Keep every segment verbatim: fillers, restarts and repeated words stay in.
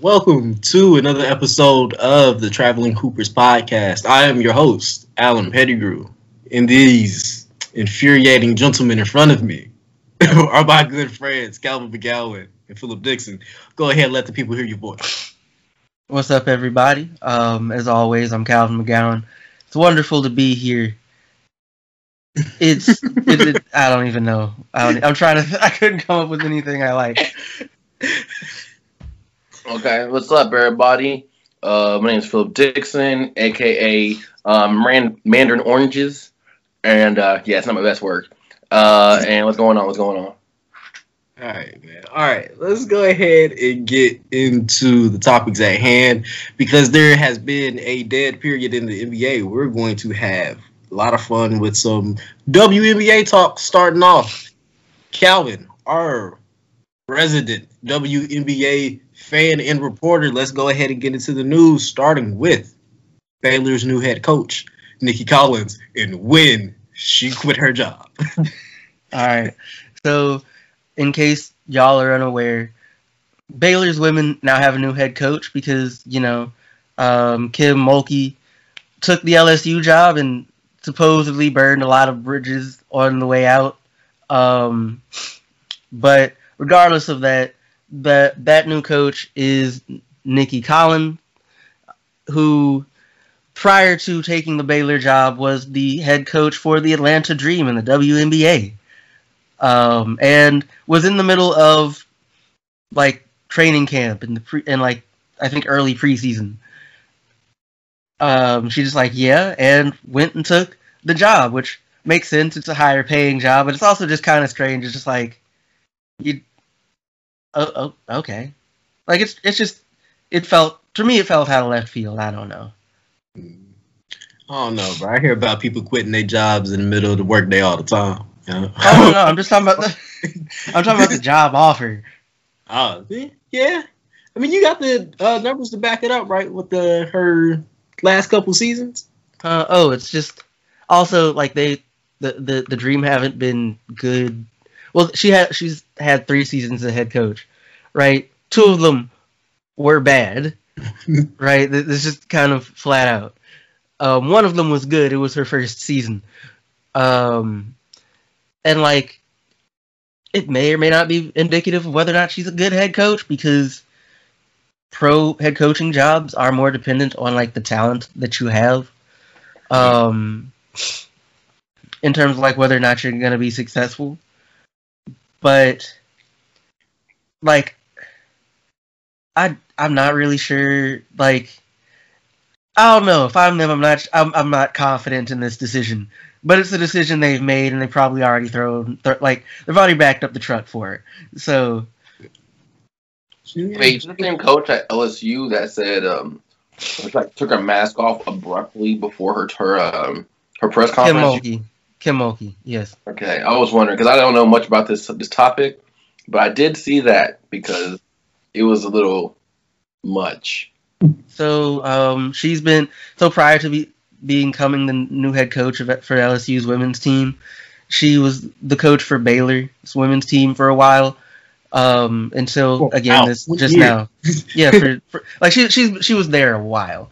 Welcome to another episode of the Traveling Hoopers podcast. I am your host, Alan Pettigrew, and these infuriating gentlemen in front of me are my good friends, Calvin McGowan and Philip Dixon. Go ahead and let the people hear your voice. What's up, everybody? Um, as always, I'm Calvin McGowan. It's wonderful to be here. It's, it, it, I don't even know. I don't, I'm trying to, I couldn't come up with anything I like. Okay, what's up, everybody? Uh, my name is Philip Dixon, a k a. Um, Rand- Mandarin Oranges. And, uh, yeah, it's not my best word. Uh, and what's going on? What's going on? All right, man. All right, let's go ahead and get into the topics at hand, because there has been a dead period in the N B A. We're going to have a lot of fun with some W N B A talk starting off. Calvin, our resident W N B A fan and reporter, let's go ahead and get into the news, starting with Baylor's new head coach, Nikki Collen, and when she quit her job. All right. So, in case y'all are unaware, Baylor's women now have a new head coach because, you know, um, Kim Mulkey took the L S U job and supposedly burned a lot of bridges on the way out. Um, but regardless of that, That that new coach is Nikki Collen, who, prior to taking the Baylor job, was the head coach for the Atlanta Dream in the W N B A, um, and was in the middle of like training camp and the pre- and like I think early preseason. Um, she just like yeah, and went and took the job, which makes sense. It's a higher paying job, but it's also just kind of strange. It's just like you. Oh, oh, okay. Like, it's it's just, it felt, to me, it felt out of left field. I don't know. I don't know, bro. I hear about people quitting their jobs in the middle of the workday all the time. You know? I don't know. I'm just talking about the, I'm talking about the job offer. Oh, yeah. I mean, you got the uh, numbers to back it up, right, with the her last couple seasons? Uh, oh, it's just, also, like, they, the, the, the Dream haven't been good. Well, she had she's had three seasons as a head coach, right? Two of them were bad, right? It's just kind of flat out. Um, one of them was good. It was her first season. Um, and, like, it may or may not be indicative of whether or not she's a good head coach, because pro head coaching jobs are more dependent on, like, the talent that you have. Um, in terms of, like, whether or not you're going to be successful. But, like, I I'm not really sure. Like, I don't know if I'm them. I'm not. I'm I'm not confident in this decision. But it's a decision they've made, and they probably already thrown. Th- like they've already backed up the truck for it. So, wait, the same coach at L S U that said, um, which, like, took her mask off abruptly before her her um, her press conference. Kim Mulkey. Kim Mulkey, yes. Okay, I was wondering, because I don't know much about this this topic, but I did see that because it was a little much. So um, she's been, so prior to be, being coming the new head coach of, for L S U's women's team, she was the coach for Baylor's women's team for a while, um, until, oh, again, ow. this just yeah. now. Yeah, for, for, like, she, she, she was there a while.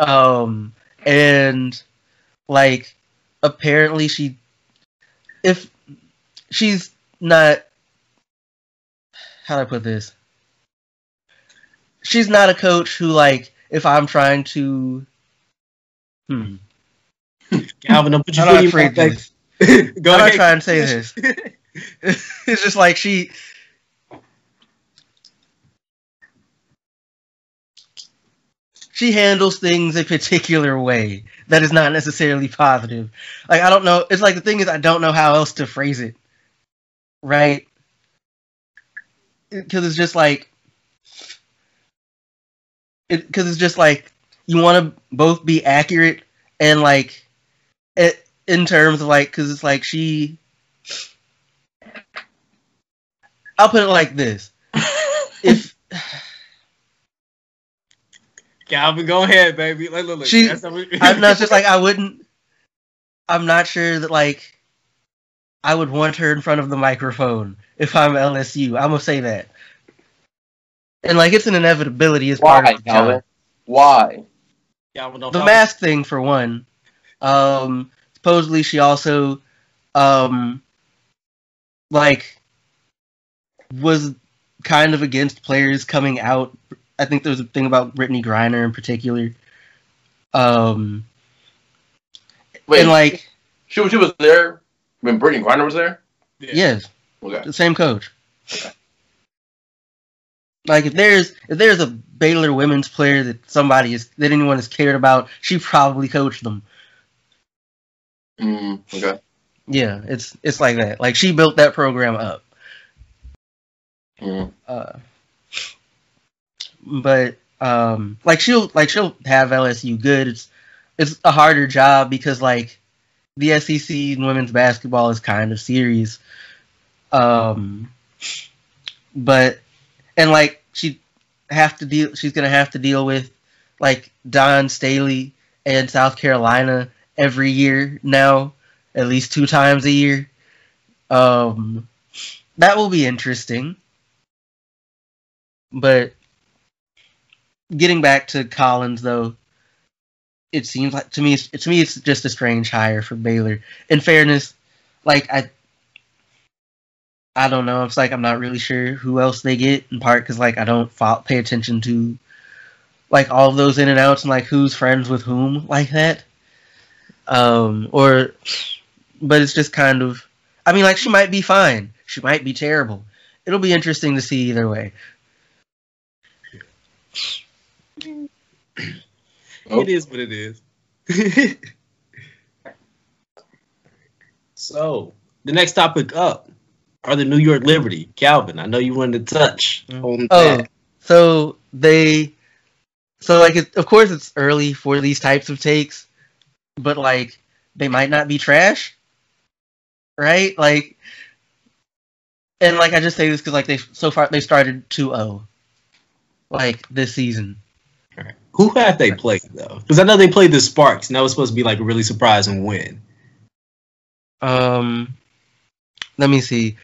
Um, and, like... Apparently, she, if she's not, how do I put this? She's not a coach who, like, if I'm trying to, hmm. Calvin, I'm not afraid to this. Go ahead. I'm trying to say this. It's just like she, she handles things a particular way that is not necessarily positive. Like, I don't know. It's like, the thing is, I don't know how else to phrase it. Right? Because it's just like... Because it, it's just like, you want to both be accurate and, like, it, in terms of, like, because it's like she... I'll put it like this. If... Calvin, go ahead, baby. Like, look, look. She, That's we... I'm not just like, I wouldn't, I'm not sure that, like, I would want her in front of the microphone if I'm L S U. I'm going to say that. And, like, it's an inevitability as Why, part of the Calvin? job. Why? The mask thing, for one. Um, supposedly she also, um, like, was kind of against players coming out. I think there was a thing about Brittany Griner in particular. Um, Wait, and, like... She, she was there when Brittany Griner was there? Yeah. Yes. Okay. The same coach. Okay. Like, if there's if there's a Baylor women's player that somebody is that anyone has cared about, she probably coached them. Mm, okay. Yeah, it's it's like that. Like, she built that program up. Mm. Uh, but um, like she'll like she'll have L S U good. It's it's a harder job because like the S E C and women's basketball is kind of serious. Um, but. And, like, she have to deal. She's gonna have to deal with, like, Don Staley and South Carolina every year now, at least two times a year. Um, that will be interesting. But getting back to Collins, though, it seems like to me, to me, it's just a strange hire for Baylor. In fairness, like I. I don't know. It's like I'm not really sure who else they get, in part because like I don't follow, pay attention to like all of those in and outs and like who's friends with whom like that. Um, or, but it's just kind of. I mean, like she might be fine. She might be terrible. It'll be interesting to see either way. Oh. It is what it is. So the next topic up. Are the New York Liberty. Calvin, I know you wanted to touch on that. Oh, so they... So, like, it, of course it's early for these types of takes, but, like, they might not be trash, right? Like, and, like, I just say this because, like, they so far, they started two oh, like, this season. Right. Who have they played, though? Because I know they played the Sparks, and that was supposed to be, like, a really surprising win. Um... Let me see.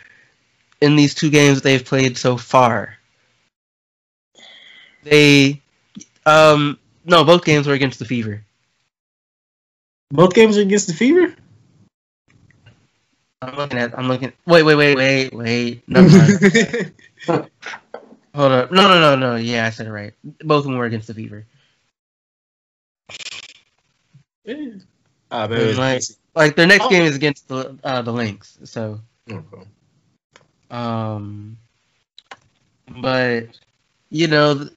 In these two games they've played so far, they um no both games were against the Fever. Both games are against the Fever. I'm looking at. I'm looking. Wait, wait, wait, wait, wait. No, hold on. No, no, no, no. Yeah, I said it right. Both of them were against the Fever. Yeah. Ah, baby. Like, like their next oh. game is against the uh, the Lynx, so. Okay. Um, but you know,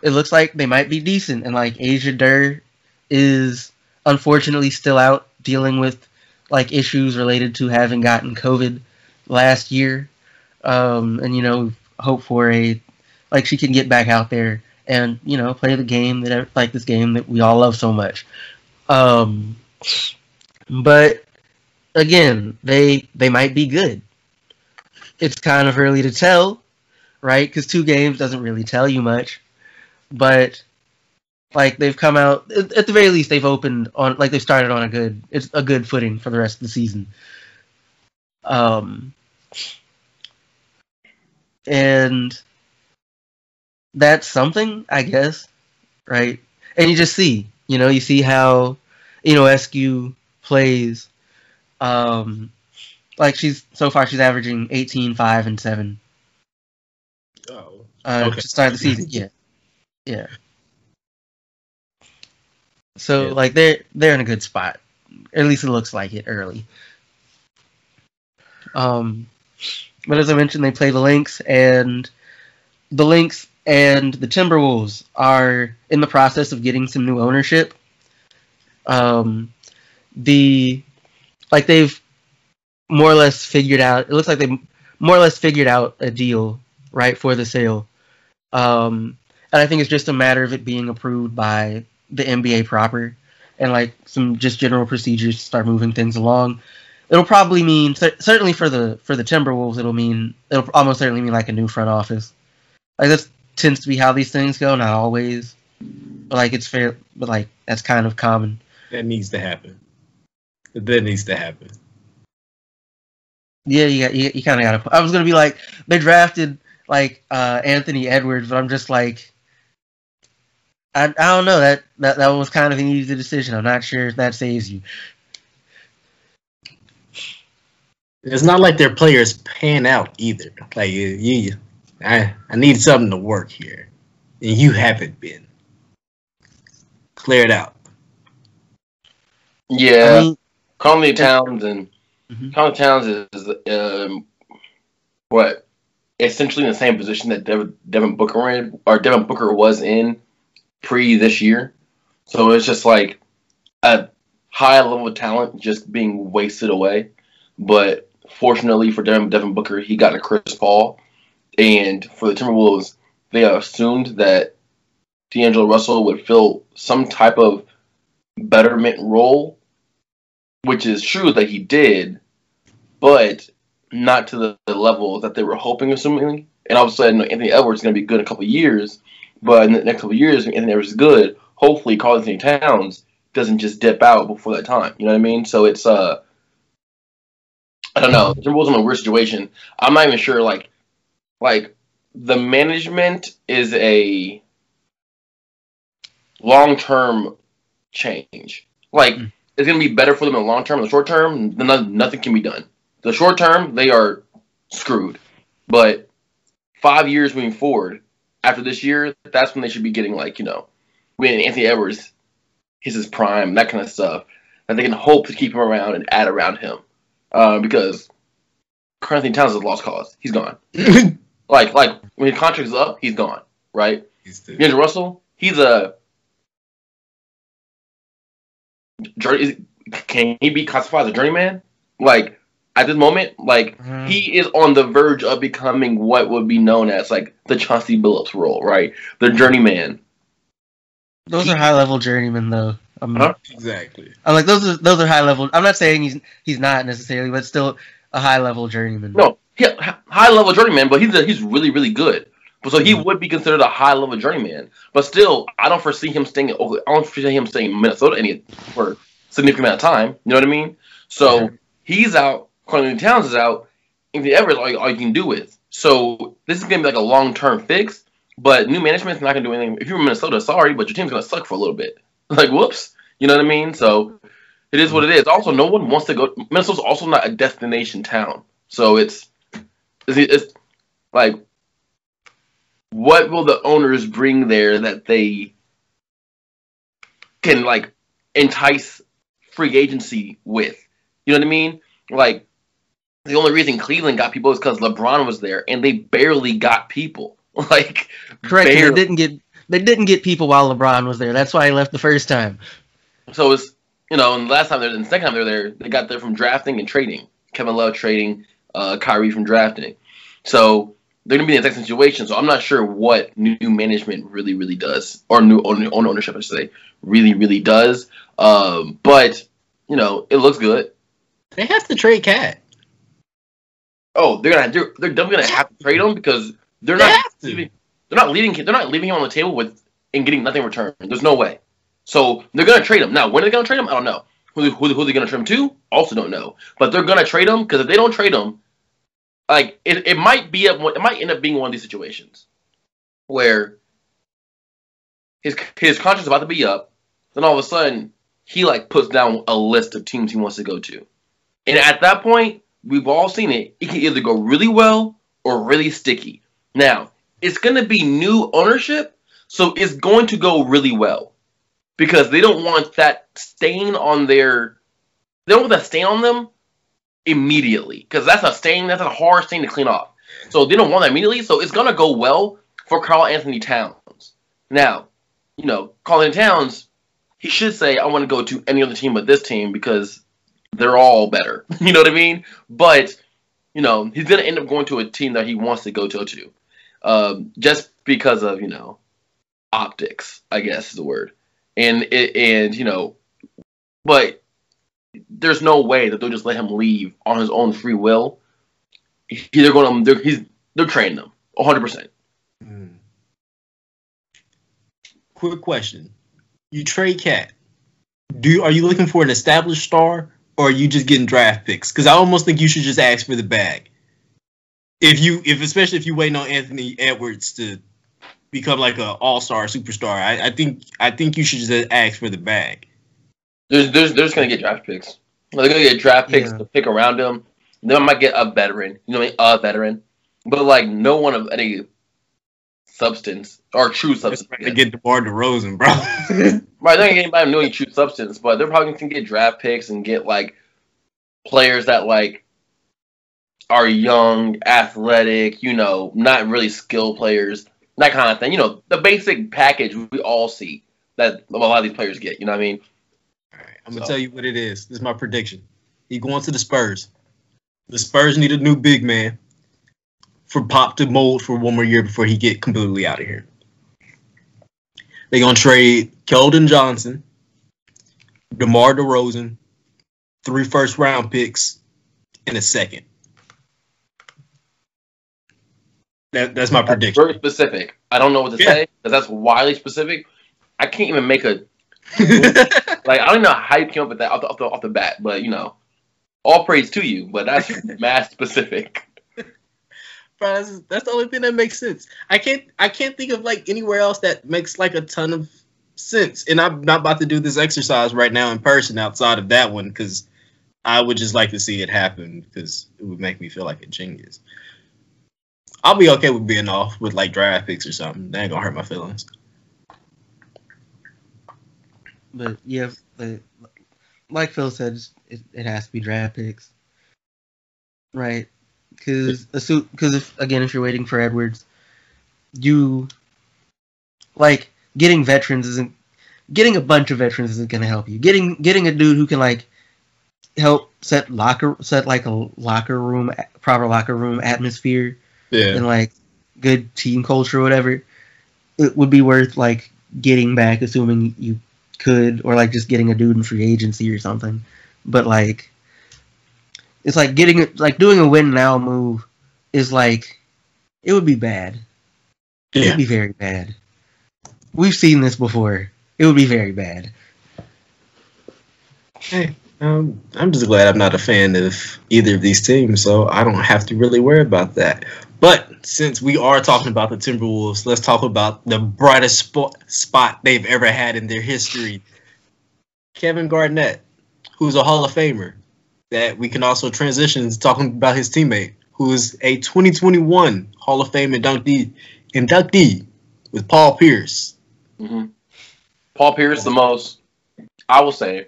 it looks like they might be decent, and like Asia Durr is unfortunately still out dealing with like issues related to having gotten COVID last year, um, and you know, hope for a like she can get back out there and you know play the game that like this game that we all love so much, um, but. Again, they they might be good. It's kind of early to tell, right? Because two games doesn't really tell you much. But like they've come out at the very least, they've opened on like they've started on a good it's a good footing for the rest of the season. Um, and that's something, I guess, right? And you just see, you know, you see how you know Eskew plays. Um, like she's so far she's averaging eighteen, five, and seven. Oh, uh, okay. To start the season, yeah, yeah. So yeah. Like they're they're in a good spot. At least it looks like it early. Um, but as I mentioned, they play the Lynx, and the Lynx and the Timberwolves are in the process of getting some new ownership. Um, the Like, they've more or less figured out... It looks like they more or less figured out a deal, right, for the sale. Um, and I think it's just a matter of it being approved by the N B A proper and, like, some just general procedures to start moving things along. It'll probably mean... Certainly for the for the Timberwolves, it'll mean... It'll almost certainly mean, like, a new front office. Like, that tends to be how these things go. Not always. But, like, it's fair... But, like, that's kind of common. That needs to happen. That needs to happen. Yeah, you, you, you kind of got to. I was going to be like, they drafted like uh, Anthony Edwards, but I'm just like, I, I don't know. That, that that was kind of an easy decision. I'm not sure if that saves you. It's not like their players pan out either. Like you, you I, I need something to work here, and you haven't been. Clear it out. Yeah, I mean, Conley Towns and mm-hmm. Conley Towns is um, what essentially in the same position that Devin, Devin Booker in, or Devin Booker was in pre this year. So it's just like a high level of talent just being wasted away. But fortunately for Devin, Devin Booker, he got a Chris Paul, and for the Timberwolves, they assumed that D'Angelo Russell would fill some type of betterment role, which is true that he did, but not to the, the level that they were hoping, assuming. And all of a sudden, Anthony Edwards is going to be good in a couple of years, but in the next couple of years, when Anthony Edwards is good, hopefully Karl-Anthony Towns doesn't just dip out before that time. You know what I mean? So it's, uh, I don't know. Timberwolves in a weird situation. I'm not even sure, like, like the management is a long-term change. Like, mm. it's going to be better for them in the long term. In the short term, none, nothing can be done. The short term, they are screwed. But five years moving forward, after this year, that's when they should be getting, like, you know, when Anthony Edwards hits his prime, that kind of stuff, that they can hope to keep him around and add around him. Uh, because Karl-Anthony Towns is a lost cause. He's gone. like, like when his contract's up, he's gone, right? He's dead. D'Angelo Russell, he's a... Journey, can he be classified as a journeyman? Like, at this moment, like, mm-hmm. he is on the verge of becoming what would be known as, like, the Chauncey Billups role, right? The journeyman. Those he, are high-level journeymen, though. I'm, huh? Exactly. I'm like, those are those are high-level. I'm not saying he's he's not necessarily, but still a high-level journeyman. No, he, high-level journeyman, but he's a, he's really, really good. So he would be considered a high-level journeyman, but still, I don't foresee him staying. In Oakland. I don't foresee him staying in Minnesota any for a significant amount of time. You know what I mean? So yeah. he's out. Karl-Anthony Towns is out. Anthony Edwards, all you, all you can do is. So this is going to be like a long-term fix, but new management's not going to do anything. If you're in Minnesota, sorry, but your team's going to suck for a little bit. Like, whoops. You know what I mean? So it is what it is. Also, no one wants to go. Minnesota's also not a destination town, so it's it's, it's like. What will the owners bring there that they can, like, entice free agency with? You know what I mean? Like, the only reason Cleveland got people is because LeBron was there, and they barely got people. Like, correct. They didn't get they didn't get people while LeBron was there. That's why he left the first time. So it's, you know, and the last time they were there, the second time they were there, they got there from drafting and trading. Kevin Love trading, uh, Kyrie from drafting. So. They're going to be in the same situation, so I'm not sure what new management really, really does, or new owner, ownership, I should say, really, really does. Um, but, you know, it looks good. They have to trade Cat. Oh, they're gonna they're, they're definitely going to have to trade him because they're they not leaving, they're not leaving they're not leaving him on the table with and getting nothing in return. There's no way. So they're going to trade him. Now, when are they going to trade him? I don't know. Who who, who are they going to trade him to? Also, don't know. But they're going to trade him because if they don't trade him. Like it, it might be a, it might end up being one of these situations where his his contract's about to be up, then all of a sudden he like puts down a list of teams he wants to go to, and at that point we've all seen it. It can either go really well or really sticky. Now it's going to be new ownership, so it's going to go really well because they don't want that stain on their they don't want that stain on them. Immediately, because that's a stain, that's a hard stain to clean off. So they don't want that immediately, so it's going to go well for Karl-Anthony Towns. Now, you know, Karl-Anthony Towns, he should say, I want to go to any other team but this team because they're all better. You know what I mean? But, you know, he's going to end up going to a team that he wants to go to, to um, just because of, you know, optics, I guess is the word. And, it, and you know, but... There's no way that they'll just let him leave on his own free will. They're going to, they're, he's, they're training them one hundred percent. Mm. Quick question: you trade Cat. Do are you looking for an established star, or are you just getting draft picks? Because I almost think you should just ask for the bag. if you if especially if you waiting on Anthony Edwards to become like an all-star superstar, I, I think I think you should just ask for the bag. There's there's they're just gonna get draft picks. They're gonna get draft picks yeah. to pick around him. Then I might get a veteran, you know, what I mean? a veteran, but like no one of any substance or true substance. They're trying to get DeMar DeRozan, bro. Right, they're not getting by him knowing true substance, but they're probably gonna get draft picks and get like players that like are young, athletic, you know, not really skilled players, that kind of thing. You know, the basic package we all see that a lot of these players get. You know what I mean? All right, I'm so. gonna tell you what it is. This is my prediction. He going to the Spurs. The Spurs need a new big man for Pop to mold for one more year before he get completely out of here. They're going to trade Keldon Johnson, DeMar DeRozan, three first-round picks, and a second. That, that's my that's prediction. Very specific. I don't know what to yeah. say, because that's wildly specific. I can't even make a... like, I don't even know how you came up with that off the, off the, off the bat, but, you know, all praise to you, but that's mass specific. Bro, that's, that's the only thing that makes sense. I can't I can't think of like anywhere else that makes like a ton of sense. And I'm not about to do this exercise right now in person outside of that one, because I would just like to see it happen, because it would make me feel like a genius. I'll be okay with being off with like draft picks or something. That ain't gonna hurt my feelings. But yeah, but like Phil said, it, it has to be draft picks, right? Because if, again, if you're waiting for Edwards, you, like, getting veterans isn't, getting a bunch of veterans isn't going to help you. Getting getting a dude who can, like, help set locker, set, like, a locker room, proper locker room atmosphere, yeah. and, like, good team culture or whatever, it would be worth, like, getting back, assuming you could, or, like, just getting a dude in free agency or something. But, like... It's like getting, like doing a win now move is like, it would be bad. Yeah. It would be very bad. We've seen this before. It would be very bad. Hey, um, I'm just glad I'm not a fan of either of these teams, so I don't have to really worry about that. But since we are talking about the Timberwolves, let's talk about the brightest spot, spot they've ever had in their history. Kevin Garnett, who's a Hall of Famer. That we can also transition to talking about his teammate, who is a twenty twenty-one Hall of Fame inductee, inductee with Paul Pierce. Mm-hmm. Paul Pierce, the most, I will say,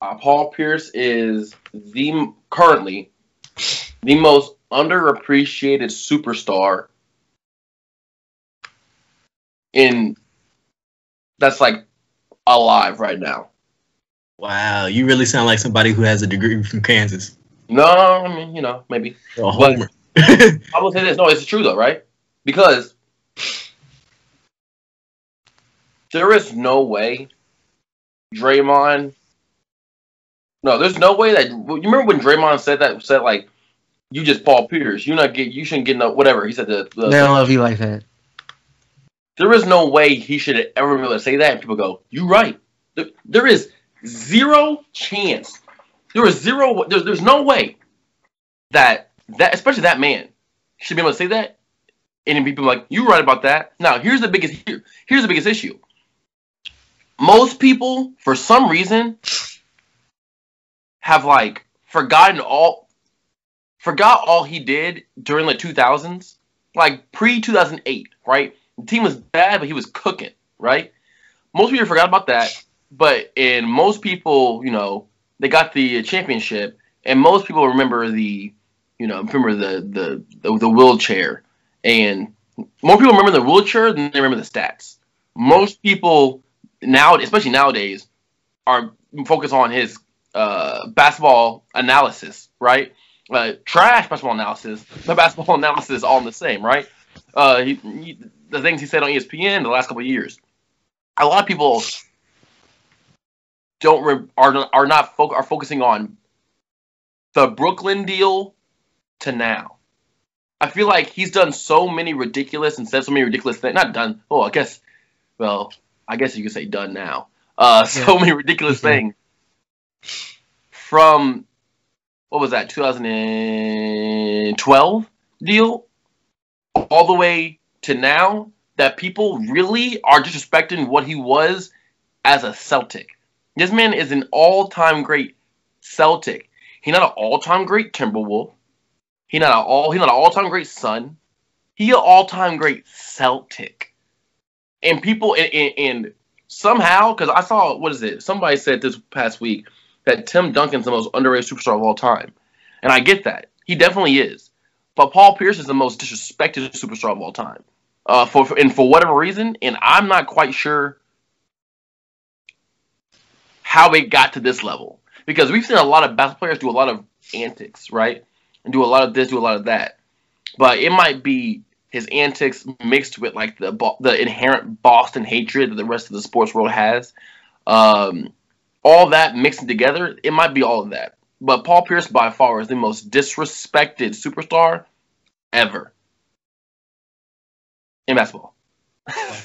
uh, Paul Pierce is the currently the most underappreciated superstar in that's like alive right now. Wow, you really sound like somebody who has a degree from Kansas. No, I mean, you know, maybe. You're a homer. I will say this. No, it's true, though, right? Because there is no way Draymond... No, there's no way that... You remember when Draymond said that, said, like, you just Paul Pierce. You're not get, you shouldn't get no... Whatever. He said the... the they don't love you like that. There is no way he should have ever been able to say that, and people go, you're right. There, there is... Zero chance. There is zero. There's, there's no way that that, especially that man, should be able to say that, and people like, "You're right about that." Now, here's the biggest. Here, here's the biggest issue. Most people, for some reason, have like forgotten all, forgot all he did during the two thousands, like pre two thousand eight. Right, the team was bad, but he was cooking. Right, most people forgot about that. But in most people, you know, they got the championship, and most people remember the, you know, remember the the the, the wheelchair, and more people remember the wheelchair than they remember the stats. Most people now, especially nowadays, are focused on his uh, basketball analysis, right? Uh, trash basketball analysis, the basketball analysis is all the same, right? Uh, he, he, the things he said on E S P N the last couple of years, a lot of people. Don't are are not fo are focusing on the Brooklyn deal to now. I feel like he's done so many ridiculous and said so many ridiculous things. Not done. Oh, I guess. Well, I guess you could say done now. Uh, so yeah. many ridiculous yeah. things from what was that, two thousand twelve deal all the way to now, that people really are disrespecting what he was as a Celtic. This man is an all-time great Celtic. He's not an all-time great Timberwolf. He's not an all. He's not an all-time great Sun. He's an all-time great Celtic. And people, and, and, and somehow, because I saw, what is it? Somebody said this past week that Tim Duncan's the most underrated superstar of all time. And I get that. He definitely is. But Paul Pierce is the most disrespected superstar of all time. Uh, for, for and for whatever reason, and I'm not quite sure how it got to this level, because we've seen a lot of basketball players do a lot of antics, right, and do a lot of this, do a lot of that, but it might be his antics mixed with like the the inherent Boston hatred that the rest of the sports world has, um, all that mixing together. It might be all of that, but Paul Pierce by far is the most disrespected superstar ever. In basketball,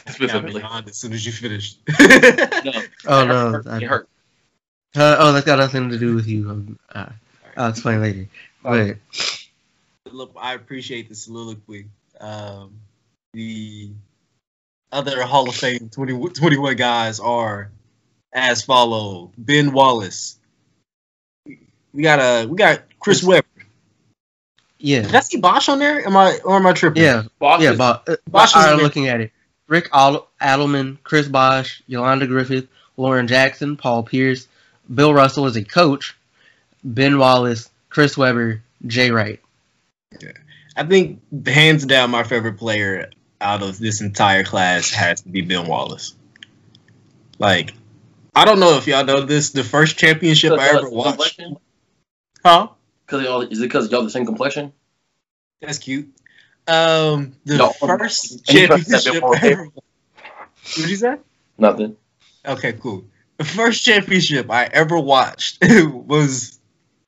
specifically. As soon as you finished. no, oh no, hurt. I, it hurt. Uh, oh, that's got nothing to do with you. Um, uh, right. I'll explain later. But look, I appreciate the soliloquy. Um, the other Hall of Fame twenty-one guys are as follow: Ben Wallace. We got a. We got Chris Webber. Yeah. Did I see Bosh on there? Am I or am I tripping? Yeah, Bosh yeah. Is, Bosh, uh, Bosh is I'm looking at it. Rick Adelman, Chris Bosh, Yolanda Griffith, Lauren Jackson, Paul Pierce, Bill Russell as a coach, Ben Wallace, Chris Webber, Jay Wright. Yeah. I think hands down my favorite player out of this entire class has to be Ben Wallace. Like, I don't know if y'all know this. The first championship so, I ever watched. Huh? Cause y'all, is it because y'all the same complexion? That's cute. Um, the no, first championship ever. What did you say? Nothing. Okay, cool. The first championship I ever watched was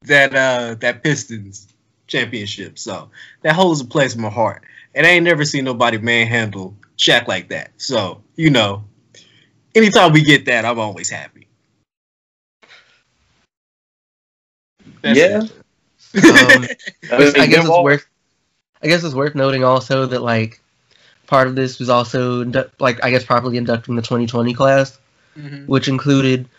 that uh, that Pistons championship. So that holds a place in my heart, and I ain't never seen nobody manhandle Shaq like that. So you know, anytime we get that, I'm always happy. That's yeah. It. um, I guess it's worth. I guess it's worth noting also that like part of this was also like I guess properly inducting the twenty twenty class, mm-hmm. which included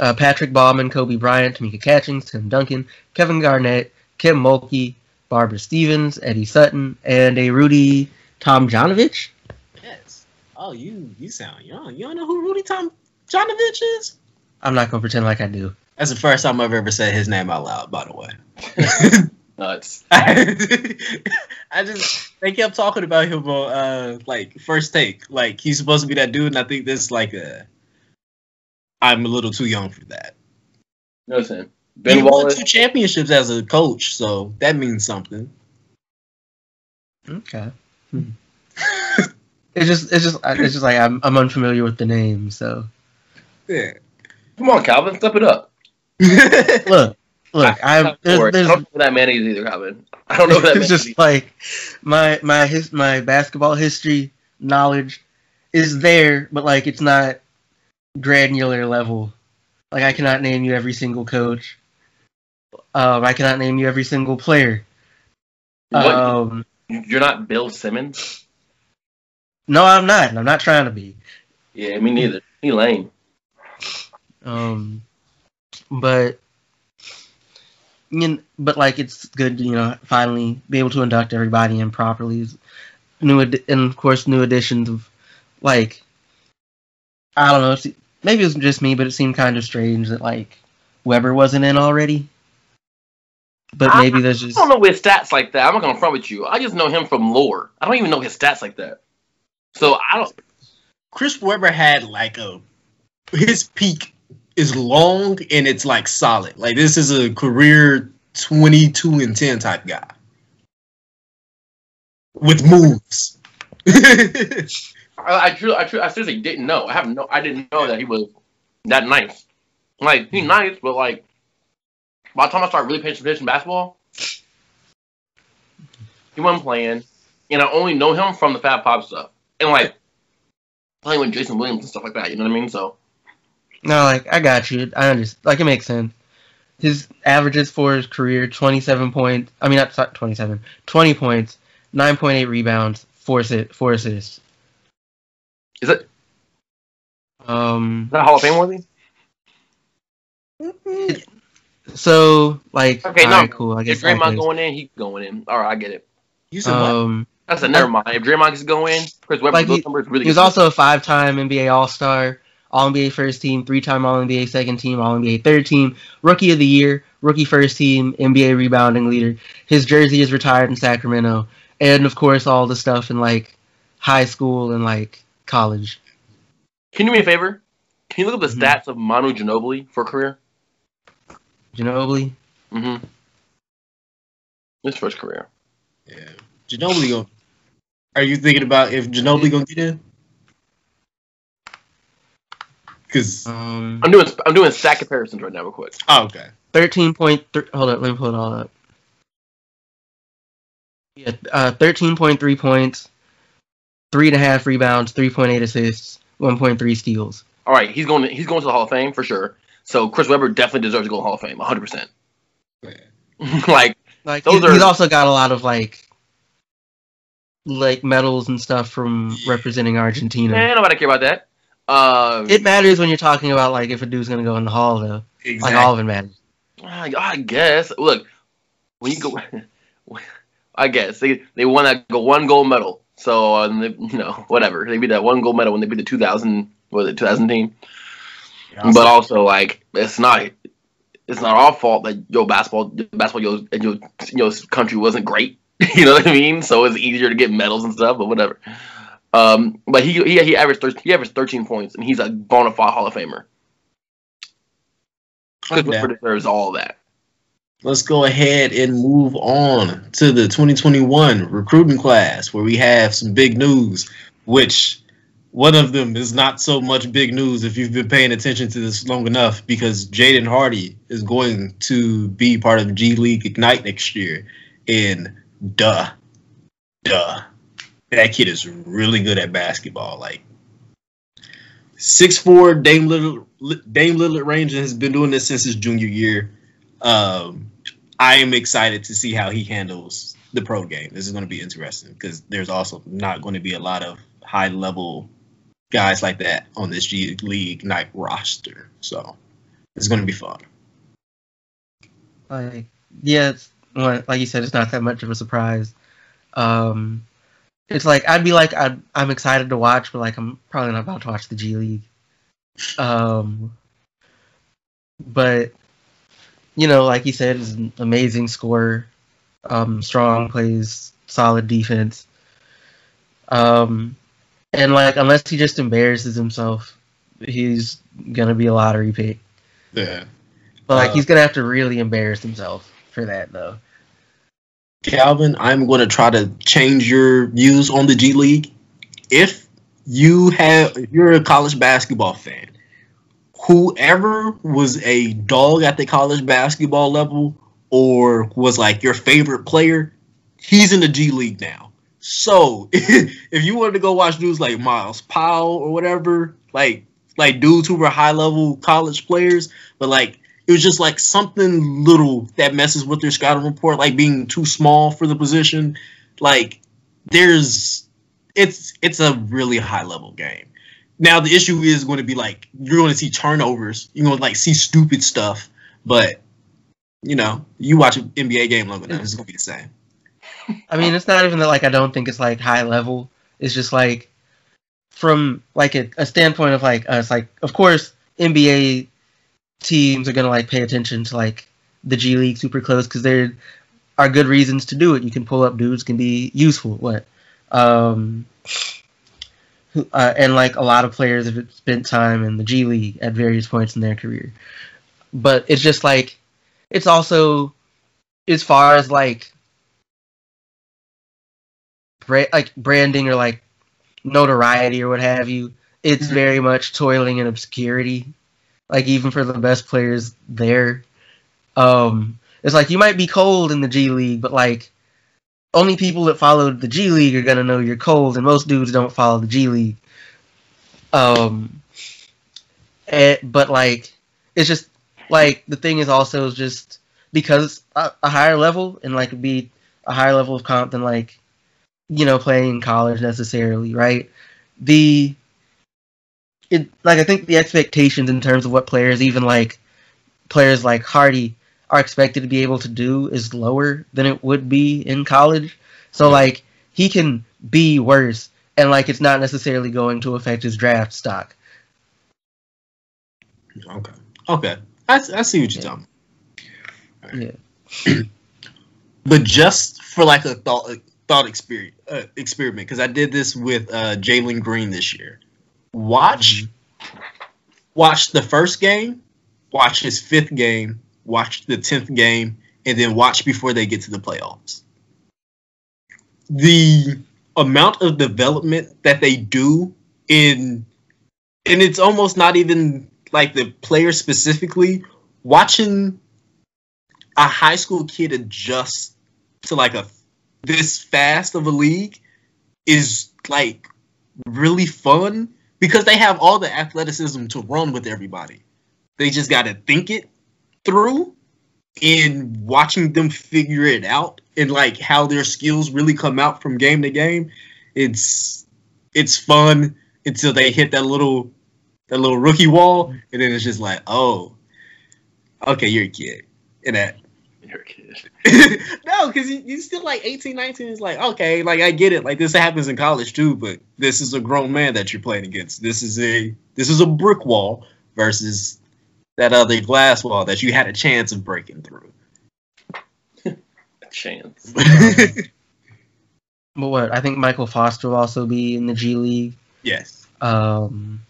uh, Patrick Bauman, Kobe Bryant, Tamika Catchings, Tim Duncan, Kevin Garnett, Kim Mulkey, Barbara Stevens, Eddie Sutton, and a Rudy Tomjanovich. Yes. Oh, you you sound young. You don't know who Rudy Tomjanovich is? I'm not gonna pretend like I do. That's the first time I've ever said his name out loud, by the way. Nuts. I, I just, they kept talking about him on, uh, like, First Take. Like, he's supposed to be that dude, and I think this, like, a, I'm a little too young for that. No, it's him. Ben he Wallace. Won two championships as a coach, so that means something. Okay. Hmm. it's just, it's just, it's just like, I'm, I'm unfamiliar with the name, so. Yeah. Come on, Calvin, step it up. look, look, I, there's, there's, I don't know who that man is either, Calvin. I don't know who that man is. It's just like my my his, my basketball history knowledge is there, but like it's not granular level. Like I cannot name you every single coach. Um, I cannot name you every single player. What? Um, you're not Bill Simmons. No, I'm not. I'm not trying to be. Yeah, me neither. He lame. Um. But, you know, but like it's good to, you know, finally be able to induct everybody in properly. New ad and of course new additions of, like, I don't know, maybe it was just me, but it seemed kind of strange that like Webber wasn't in already. But maybe I, there's just I don't know his stats like that. I'm not gonna front with you. I just know him from lore. I don't even know his stats like that. So I don't. Chris Webber had like a his peak. Is long and it's like solid. Like this is a career twenty-two and ten type guy with moves. I, I truly, I truly, I seriously didn't know. I have no, I didn't know that he was that nice. Like he's nice, but like by the time I started really paying attention to basketball, he wasn't playing, and I only know him from the Fab Pop stuff and like playing with Jason Williams and stuff like that. You know what I mean? So. No, like I got you. I understand. Like it makes sense. His averages for his career, twenty-seven points. I mean, not twenty-seven. twenty points, nine point eight rebounds, four, assi- four assists. Is it? Um, Is that Hall of Fame worthy? It, so, like, okay, all no, right, cool. I guess if Draymond going in, he's going in. All right, I get it. You said um, what? I said, never mind. If Draymond is going in, Chris Webber, like those he, numbers really good. He was also a five-time N B A All-Star. All-N B A first team, three-time All-N B A second team, All-N B A third team, Rookie of the Year, Rookie first team, N B A rebounding leader. His jersey is retired in Sacramento. And, of course, all the stuff in, like, high school and, like, college. Can you do me a favor? Can you look up the mm-hmm. stats of Manu Ginobili for a career? Ginobili? Mm-hmm. His first career. Yeah. Ginobili going to... Are you thinking about if Ginobili going to get in? Cause, um, I'm doing I'm doing stat comparisons right now, real quick. Oh, okay. Thirteen point three. Hold up, let me pull it all up. Yeah, uh, thirteen point three points, three and a half rebounds, three point eight assists, one point three steals. All right, he's going. To, he's going to the Hall of Fame for sure. So Chris Webber definitely deserves to go to the Hall of Fame, one hundred percent. Like, like those he's, are... he's also got a lot of like, like medals and stuff from representing Argentina. Man, nobody care about that. Uh, it matters when you're talking about like if a dude's gonna go in the Hall though. Exactly. Like all of it matters. I, I guess. Look, when you go, I guess they they won that one gold medal. So um, they, you know whatever they beat that one gold medal when they beat the two thousand was it two thousand team. Yeah, but sorry. Also like it's not it's not our fault that your basketball basketball your your, your country wasn't great. You know what I mean? So it's easier to get medals and stuff. But whatever. Um, but he he he averaged thir- he averaged thirteen points, and he's a bona fide Hall of Famer. Chris Webber deserves all that. Let's go ahead and move on to the twenty twenty-one recruiting class, where we have some big news. Which one of them is not so much big news if you've been paying attention to this long enough, because Jaden Hardy is going to be part of G League Ignite next year, and duh, duh. That kid is really good at basketball. Like six four, Dame Lillard, Dame Lillard range, and has been doing this since his junior year. Um, I am excited to see how he handles the pro game. This is going to be interesting because there's also not going to be a lot of high-level guys like that on this G League Ignite roster. So it's going to be fun. Like, yeah, it's, like you said, it's not that much of a surprise. Um It's like, I'd be like, I'd, I'm excited to watch, but, like, I'm probably not about to watch the G League. Um, but, you know, like you said, he's an amazing scorer, um, strong plays, solid defense. Um, and, like, unless he just embarrasses himself, he's going to be a lottery pick. Yeah. But, like, uh, he's going to have to really embarrass himself for that, though. Calvin, I'm going to try to change your views on the G League. If you have, if you're a college basketball fan, whoever was a dog at the college basketball level or was like your favorite player, he's in the G League now. So if you wanted to go watch dudes like Miles Powell or whatever, like like dudes who were high level college players, but like. It was just like something little that messes with their scouting report, like being too small for the position. Like there's, it's it's a really high level game. Now the issue is going to be like you're going to see turnovers, you're going to like see stupid stuff, but you know you watch an N B A game long enough, it's going to be the same. I mean, it's not even that like I don't think it's like high level. It's just like from like a, a standpoint of like us, like of course N B A. Teams are going to like pay attention to like the G League super close because there are good reasons to do it. You can pull up dudes, can be useful. What, um, who, uh, and like a lot of players have spent time in the G League at various points in their career. But it's just like it's also as far as like bra- like branding or like notoriety or what have you. It's very much toiling in obscurity. Like, even for the best players there. Um, it's like, you might be cold in the G League, but, like, only people that followed the G League are going to know you're cold, and most dudes don't follow the G League. Um, and, but, like, it's just, like, the thing is also just because it's a, a higher level and, like, be a higher level of comp than, like, you know, playing in college necessarily, right? The, it, like, I think the expectations in terms of what players, even, like, players like Hardy are expected to be able to do is lower than it would be in college. So, like, he can be worse, and, like, it's not necessarily going to affect his draft stock. Okay. Okay. I, I see what you're yeah. talking about. Right. Yeah. But just for, like, a thought a thought experiment, uh, experiment, because I did this with uh, Jalen Green this year. Watch, mm-hmm. watch the first game, watch his fifth game, watch the tenth game, and then watch before they get to the playoffs. The amount of development that they do in, and it's almost not even like the player specifically, watching a high school kid adjust to like a this fast of a league is like really fun because they have all the athleticism to run with everybody. They just got to think it through, and watching them figure it out and like how their skills really come out from game to game, it's it's fun until they hit that little that little rookie wall, and then it's just like, oh, okay, you're a kid. And that you're a kid. No, because you, you're still like eighteen, nineteen. It's like, okay, like I get it. Like this happens in college too, but this is a grown man that you're playing against. This is a this is a brick wall versus that other glass wall that you had a chance of breaking through. A chance. But what? I think Michael Foster will also be in the G League. Yes. Um.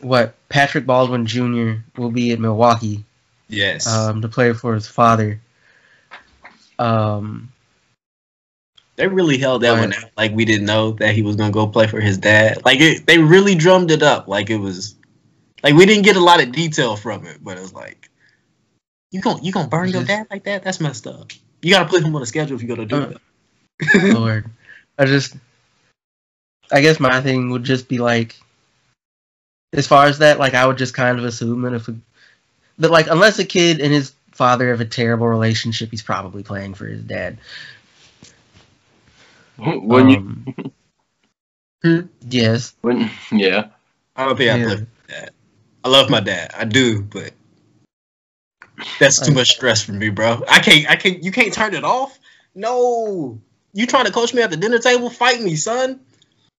What? Patrick Baldwin Junior will be at Milwaukee. Yes. Um, to play for his father. Um. They really held that but, one out. Like we didn't know that he was gonna go play for his dad. Like it, they really drummed it up. Like it was. Like, we didn't get a lot of detail from it, but it was like, you gonna, you gonna burn your dad like that? That's messed up. You gotta put him on a schedule if you're gonna do that. Lord. I just, I guess my thing would just be like, as far as that, like, I would just kind of assume that if, that like, unless a kid and his father have a terrible relationship, he's probably playing for his dad. Wouldn't um, you? Yes. Wouldn't, yeah. I don't think I'd play for that. I love my dad. I do, but that's too much stress for me, bro. I can't, I can't, you can't turn it off. No. You trying to coach me at the dinner table? Fight me, son.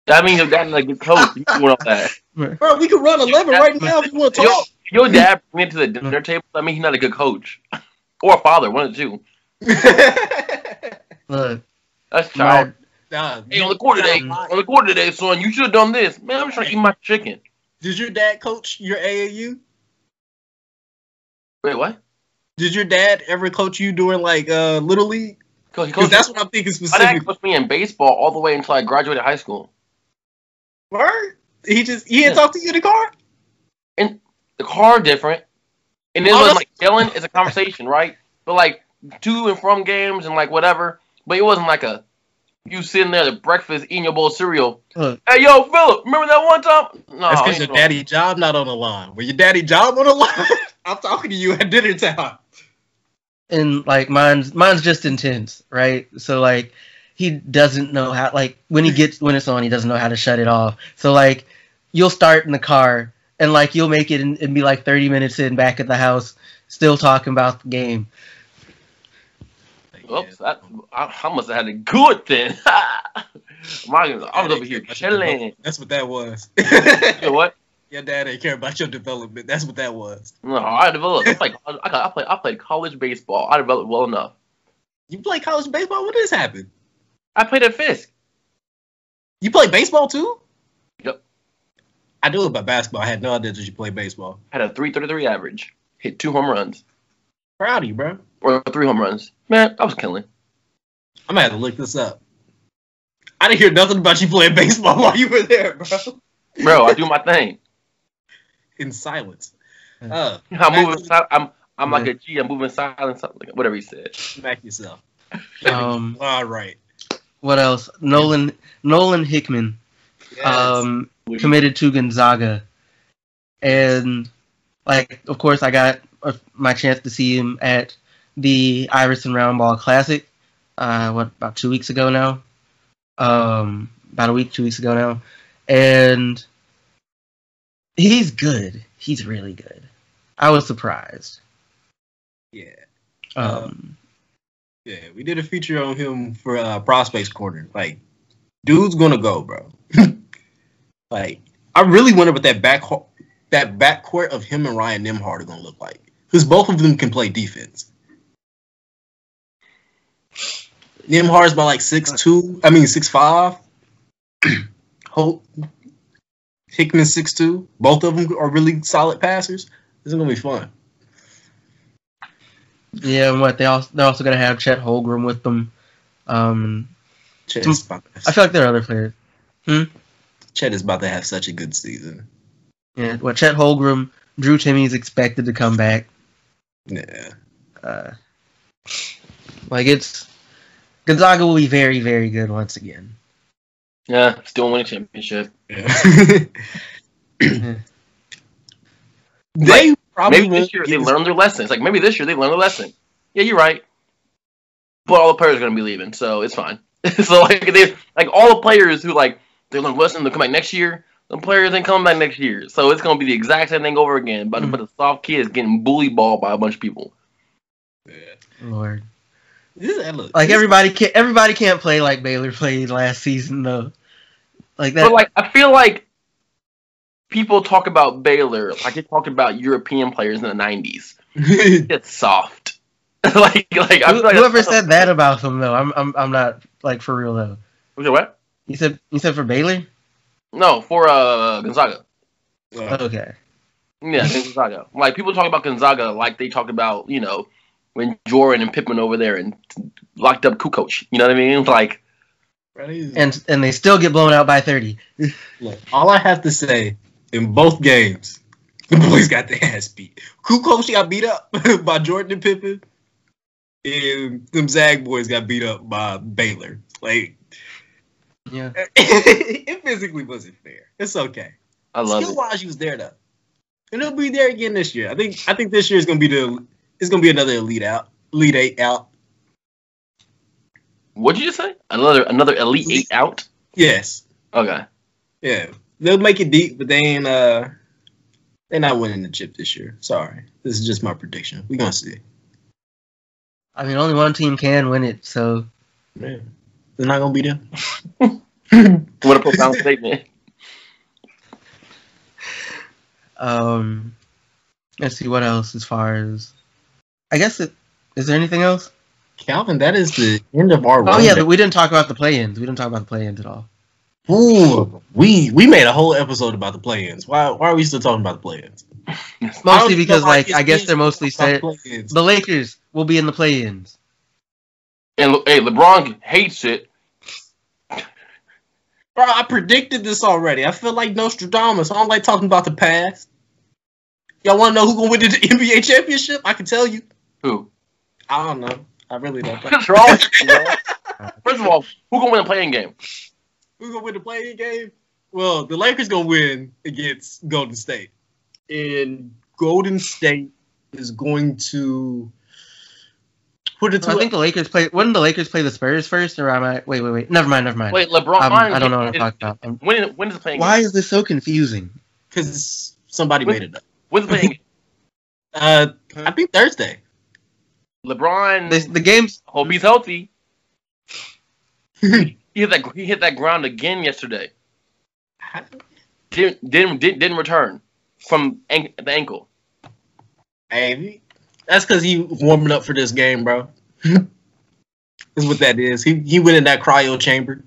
I mean, you've gotten a good coach. You can run all that. Bro, we can run eleven right now if you want to talk. Your, your dad bring me to the dinner table? I mean, he's not a good coach. Or a father, one of the two. Look. That's child. Nah, hey, on the court today, on the court today, son, you should have done this. Man, I'm trying to eat my chicken. Did your dad coach your A A U? Wait, what? Did your dad ever coach you during, like, uh, Little League? Because that's what I'm thinking specifically. My dad coached me in baseball all the way until I graduated high school. Word? He just, he didn't yeah. talk to you in the car? And the car different. And it was, like, yelling is a conversation, right? But, like, to and from games and, like, whatever. But it wasn't like a... You sitting there at breakfast eating your bowl of cereal. Huh. Hey, yo, Philip, remember that one time? No, that's because your daddy job not on the line. Were your daddy job on the line? I'm talking to you at dinner time. And, like, mine's mine's just intense, right? So, like, he doesn't know how, like, when he gets, when it's on, he doesn't know how to shut it off. So, like, you'll start in the car, and, like, you'll make it and be, like, thirty minutes in back at the house, still talking about the game. Oops, I, I must have had a good thing. I was over here chilling. That's what that was. You know what? Your dad didn't care about your development. That's what that was. No, I developed. It's like, I, I, played, I played college baseball. I developed well enough. You play college baseball? When did this happen? I played at Fisk. You play baseball too? Yep. I knew about basketball. I had no idea that you played baseball. I had a three thirty-three average. Hit two home runs. Proud of you, bro. Or three home runs. Man, I was killing. I'm going to have to look this up. I didn't hear nothing about you playing baseball while you were there, bro. Bro, I do my thing. In silence. Uh, I'm moving. To... I'm, I'm like a G. I'm moving silence. Whatever he said. Smack yourself. Um, All right. What else? Nolan Nolan Hickman yes. um, committed to Gonzaga. And... Like, of course, I got a, my chance to see him at the Iverson Roundball Classic, uh, what, about two weeks ago now? Um, about a week, two weeks ago now. And he's good. He's really good. I was surprised. Yeah. Um. Yeah, we did a feature on him for uh, Prospects Corner. Like, dude's gonna go, bro. Like, I really wonder what that back that backcourt of him and Ryan Nembhard are gonna look like, because both of them can play defense. Nembhard's by like six two. I mean six five. Holt Hickman six two. Both of them are really solid passers. This is gonna be fun. Yeah, and what they also they're also gonna have Chet Holmgren with them. Um, Chet is about to have I feel like there are other players. Hmm? Chet is about to have such a good season. Yeah, well, Chet Holmgren, Drew Timmy's expected to come back. Yeah. Uh, like it's Gonzaga will be very, very good once again. Yeah, still winning championship. Yeah. Yeah. They probably maybe this year they learned their lessons. Like maybe this year they learned their lesson. Yeah, you're right. But all the players are gonna be leaving, so it's fine. So like they like all the players who like they learned their lesson, they'll come back next year. The players then come back next year, so it's gonna be the exact same thing over again. But mm-hmm. but the soft kids getting bully balled by a bunch of people. Yeah. Lord. Look, like everybody can't everybody can't play like Baylor played last season though. Like that. But like I feel like people talk about Baylor like they talked about European players in the nineties. It's soft. like like, Who, like whoever said soft. that about them though, I'm I'm I'm not like for real though. Okay, what? You said you said for Baylor? No, for uh Gonzaga. Wow. Okay. Yeah, Gonzaga. Like people talk about Gonzaga like they talk about, you know, when Jordan and Pippen over there and locked up Kukoc, you know what I mean? Like, and and they still get blown out by thirty. Look, all I have to say in both games, the boys got their ass beat. Kukoc got beat up by Jordan and Pippen, and them Zag boys got beat up by Baylor. Like, yeah, it physically wasn't fair. It's okay. I love Skill it. Skill-wise, you was there though, and it'll be there again this year. I think. I think this year is gonna be the. It's gonna be another elite out, elite eight out. What'd you just say? Another another elite, elite eight out? Yes. Okay. Yeah, they'll make it deep, but they ain't. Uh, they're not winning the chip this year. Sorry, this is just my prediction. We gonna see. I mean, only one team can win it, so. Man, they're not gonna be there. What a profound statement. Um, let's see what else as far as. I guess it is there anything else? Calvin, that is the end of our. Oh yeah, but we didn't talk about the play-ins. We didn't talk about the play-ins at all. Ooh, we we made a whole episode about the play-ins. Why why are we still talking about the play-ins? Mostly because like I guess they're mostly said the Lakers will be in the play-ins. And hey, LeBron hates it. Bro, I predicted this already. I feel like Nostradamus. I don't like talking about the past. Y'all want to know who's gonna win the N B A championship? I can tell you. Who? I don't know. I really don't. First of all, who's gonna win the play-in game? Who's gonna win the play-in game? Well, the Lakers gonna win against Golden State, and Golden State is going to. Who did? I think the Lakers play. Wouldn't the Lakers play the Spurs first? Or am I? Wait, wait, wait. Never mind. Never mind. Wait, LeBron. I'm, I don't know what I'm talking about. I'm, when? When is the play-in game? Why is this so confusing? Because somebody when, made it up. When's the play-in game? Uh, I think Thursday. LeBron, the, the game's hope he's healthy. he hit that he hit that ground again yesterday. Didn't didn't didn't return from an- the ankle. Hey, that's because he warming up for this game, bro. That's what that is. He he went in that cryo chamber.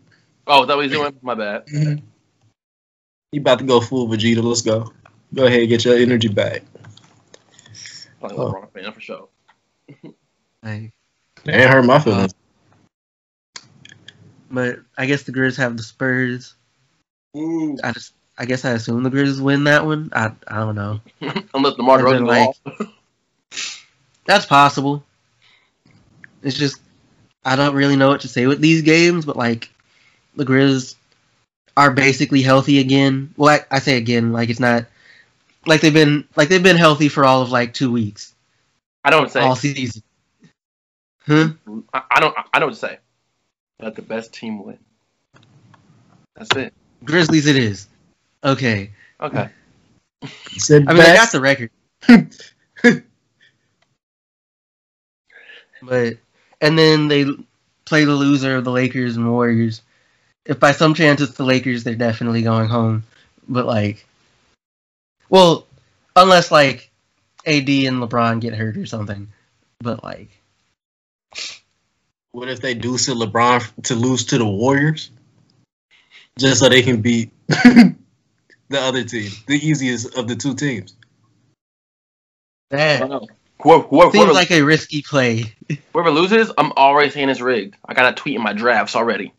Oh, is that what he's doing? My bad. Mm-hmm. He about to go full Vegeta. Let's go. Go ahead, get your energy back. Like LeBron oh. fan for sure. They ain't hurt my feelings. But I guess the Grizz have the Spurs. Ooh. I just, I guess I assume the Grizz win that one. I, I don't know. Unless the Martin Rosen like, that's possible. It's just I don't really know what to say with these games, but like the Grizz are basically healthy again. Well, I, I say again, like it's not. like they've been like they've been healthy for all of like two weeks. I don't say all season. Huh? I don't. I don't say. Let the best team win. That's it. Grizzlies, it is. Okay. Okay. Said I mean, best. I got the record. But and then they play the loser of the Lakers and Warriors. If by some chance it's the Lakers, they're definitely going home. But like, well, unless like A D and LeBron get hurt or something. But like, what if they do send LeBron to lose to the Warriors, just so they can beat the other team, the easiest of the two teams? That oh. whoever, whoever, seems like a risky play. Whoever loses, I'm already saying it's rigged. I got a tweet in my drafts already.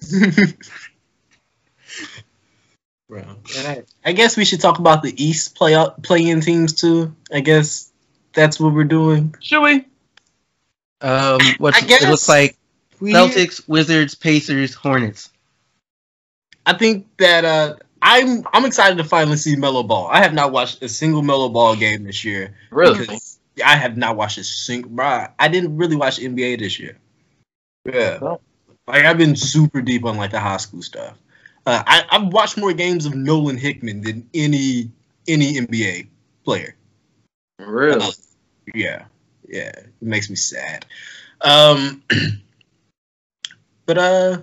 Bro, I, I guess we should talk about the East play out, play-in teams too. I guess that's what we're doing. Should we? Um, what it looks like we, Celtics, Wizards, Pacers, Hornets. I think that uh, I'm I'm excited to finally see Melo Ball. I have not watched a single Melo Ball game this year. Really? I have not watched a single. Bro, I didn't really watch N B A this year. Yeah, well, like I've been super deep on like the high school stuff. Uh, I, I've watched more games of Nolan Hickman than any any N B A player. Really? Uh, yeah, yeah. It makes me sad. Um, but uh,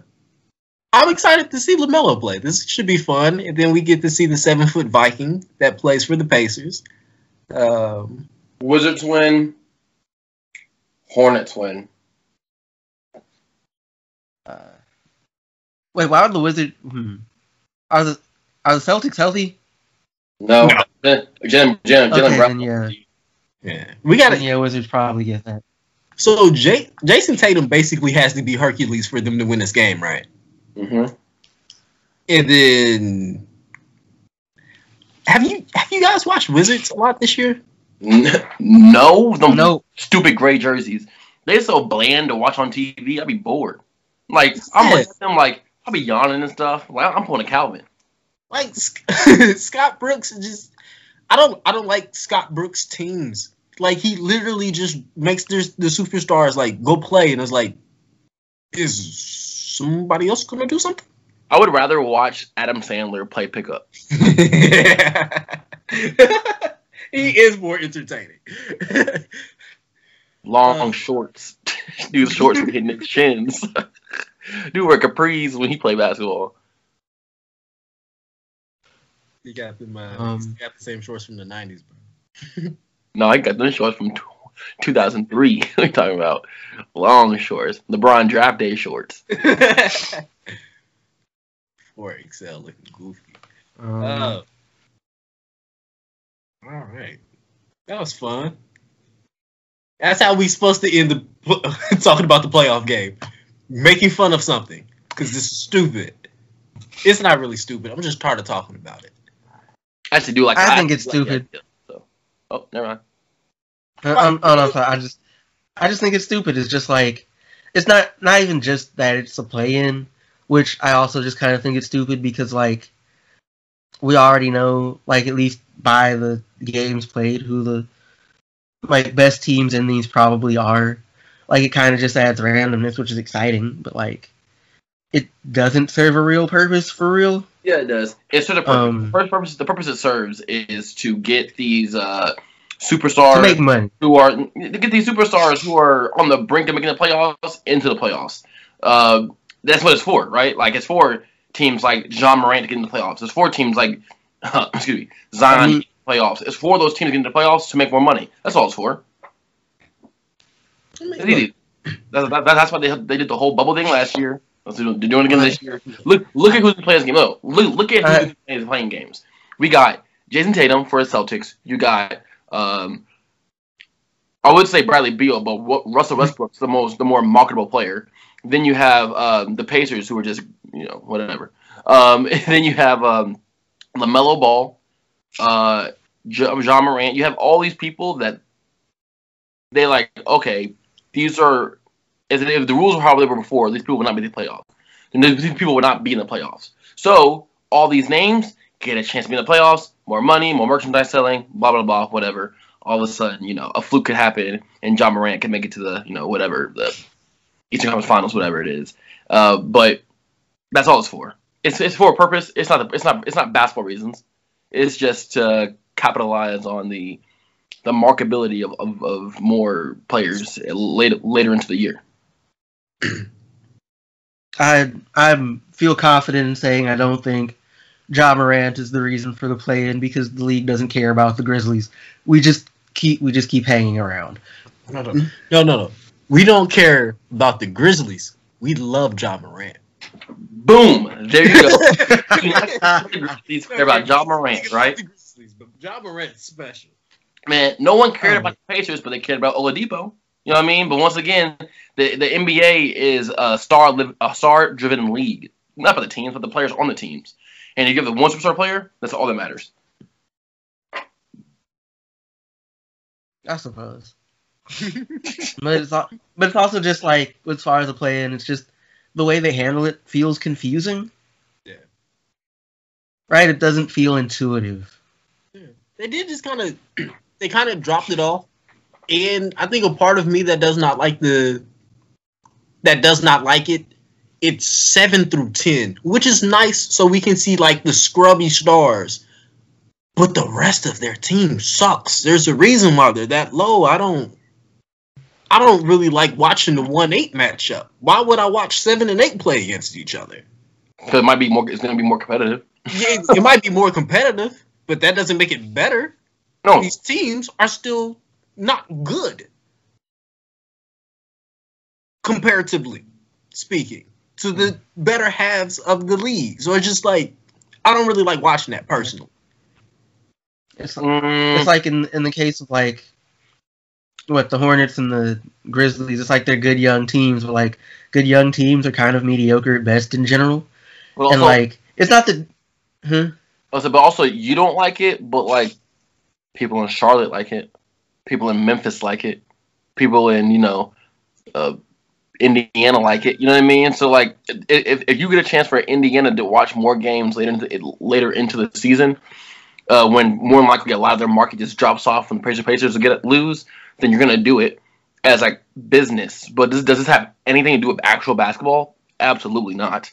I'm excited to see LaMelo play. This should be fun, and then we get to see the seven foot Viking that plays for the Pacers. Um, Wizards win. Hornets win. Uh, Wait, why would the Wizards... Hmm. Are, the, are the Celtics healthy? No. no. Jim, Jim, Jim, okay, Jim then, yeah. yeah. We gotta, then, yeah, Wizards probably get that. So, J- Jason Tatum basically has to be Hercules for them to win this game, right? Mm-hmm. And then... Have you have you guys watched Wizards a lot this year? No. Those no. Stupid gray jerseys. They're so bland to watch on T V, I'd be bored. Like, I'm looking at them like... I'll be yawning and stuff. Like, I'm pulling a Calvin. Like Scott Brooks just I don't I don't like Scott Brooks teams. Like he literally just makes their, the superstars like go play and it's like is somebody else gonna do something? I would rather watch Adam Sandler play pickup. He is more entertaining. Long um, shorts. Dude, shorts were hitting his shins. Dude wear capris when he play basketball. He got, them, uh, um, got the same shorts from the nineties, bro. No, I got those shorts from two thousand three. What are you talking about? Long shorts. LeBron draft day shorts. Poor Excel looking goofy. Um, uh, all right. That was fun. That's how we supposed to end the talking about the playoff game. Making fun of something because this is stupid. It's not really stupid. I'm just tired of talking about it. I should do like I, I think it's like stupid. Idea, so. Oh, never mind. Uh, I'm, oh no, sorry. I just, I just think it's stupid. It's just like, it's not not even just that it's a play-in, which I also just kind of think it's stupid because like, we already know like at least by the games played who the like best teams in these probably are. Like, it kind of just adds randomness, which is exciting, but, like, it doesn't serve a real purpose for real. Yeah, it does. It's sort of purpose. Um, the, first purpose the purpose it serves is to get these uh, superstars... To make money. Who are, to get these superstars who are on the brink of making the playoffs into the playoffs. Uh, that's what it's for, right? Like, it's for teams like John Morant to get into the playoffs. It's for teams like, uh, excuse me, Zion I mean, to get into the playoffs. It's for those teams to get into the playoffs to make more money. That's all it's for. That's, that, that's why they they did the whole bubble thing last year. They're doing it again this year. Look look at who's playing this game. Look, look at who's uh, playing games. We got Jason Tatum for the Celtics. You got, um, I would say Bradley Beal, but Russell Westbrook's the most the more marketable player. Then you have um, the Pacers, who are just, you know, whatever. Um, and then you have um, LaMelo Ball, uh, John Morant. You have all these people that they like, okay, these are, as if the rules were how they were before, these people would not be in the playoffs. And these people would not be in the playoffs. So all these names get a chance to be in the playoffs. more money, more merchandise selling, blah, blah, blah, whatever. All of a sudden, you know, a fluke could happen and John Morant could make it to the, you know, whatever, the Eastern Conference Finals, whatever it is. Uh, but that's all it's for. It's it's for a purpose. It's not a, it's not it's not basketball reasons. It's just to capitalize on the the marketability of, of, of more players later later into the year. I I feel confident in saying I don't think Ja Morant is the reason for the play-in because the league doesn't care about the Grizzlies. We just keep we just keep hanging around. No no no no. no. We don't care about the Grizzlies. We love Ja Morant. Boom! There you go. Grizzlies care about Ja Morant, right? The Grizzlies, but Ja Morant's special. Man, no one cared um, about the Pacers, but they cared about Oladipo. You know what I mean? But once again, the, the N B A is a star li- a star-driven league. Not by the teams, but the players on the teams. And you give them one superstar player, that's all that matters. I suppose. but, it's all, but it's also just like, as far as the play-in, it's just the way they handle it feels confusing. Yeah. Right? It doesn't feel intuitive. Yeah. They did just kind of, they kind of dropped it off. And I think a part of me that does not like the, that does not like it, it's seven through ten, which is nice so we can see, like, the scrubby stars. But the rest of their team sucks. There's a reason why they're that low. I don't I don't really like watching the one eight matchup. Why would I watch seven and eight play against each other? Because it might be more, it's going to be more competitive. Yeah, it might be more competitive, but that doesn't make it better. No. These teams are still not good. Comparatively speaking. To the better halves of the league. So it's just like, I don't really like watching that personally. It's like, mm. it's like in in the case of like, what, the Hornets and the Grizzlies, it's like they're good young teams, but like, good young teams are kind of mediocre at best in general. Well, and also, like, it's not the... Huh? Also, but also, you don't like it, but like, people in Charlotte like it. People in Memphis like it. People in, you know... Uh, Indiana like it, you know what I mean? So like, if if you get a chance for Indiana to watch more games later into, later into the season, uh, when more than likely a lot of their market just drops off and the Pacers will get lose, then you're gonna do it as like business. But does does this have anything to do with actual basketball? Absolutely not.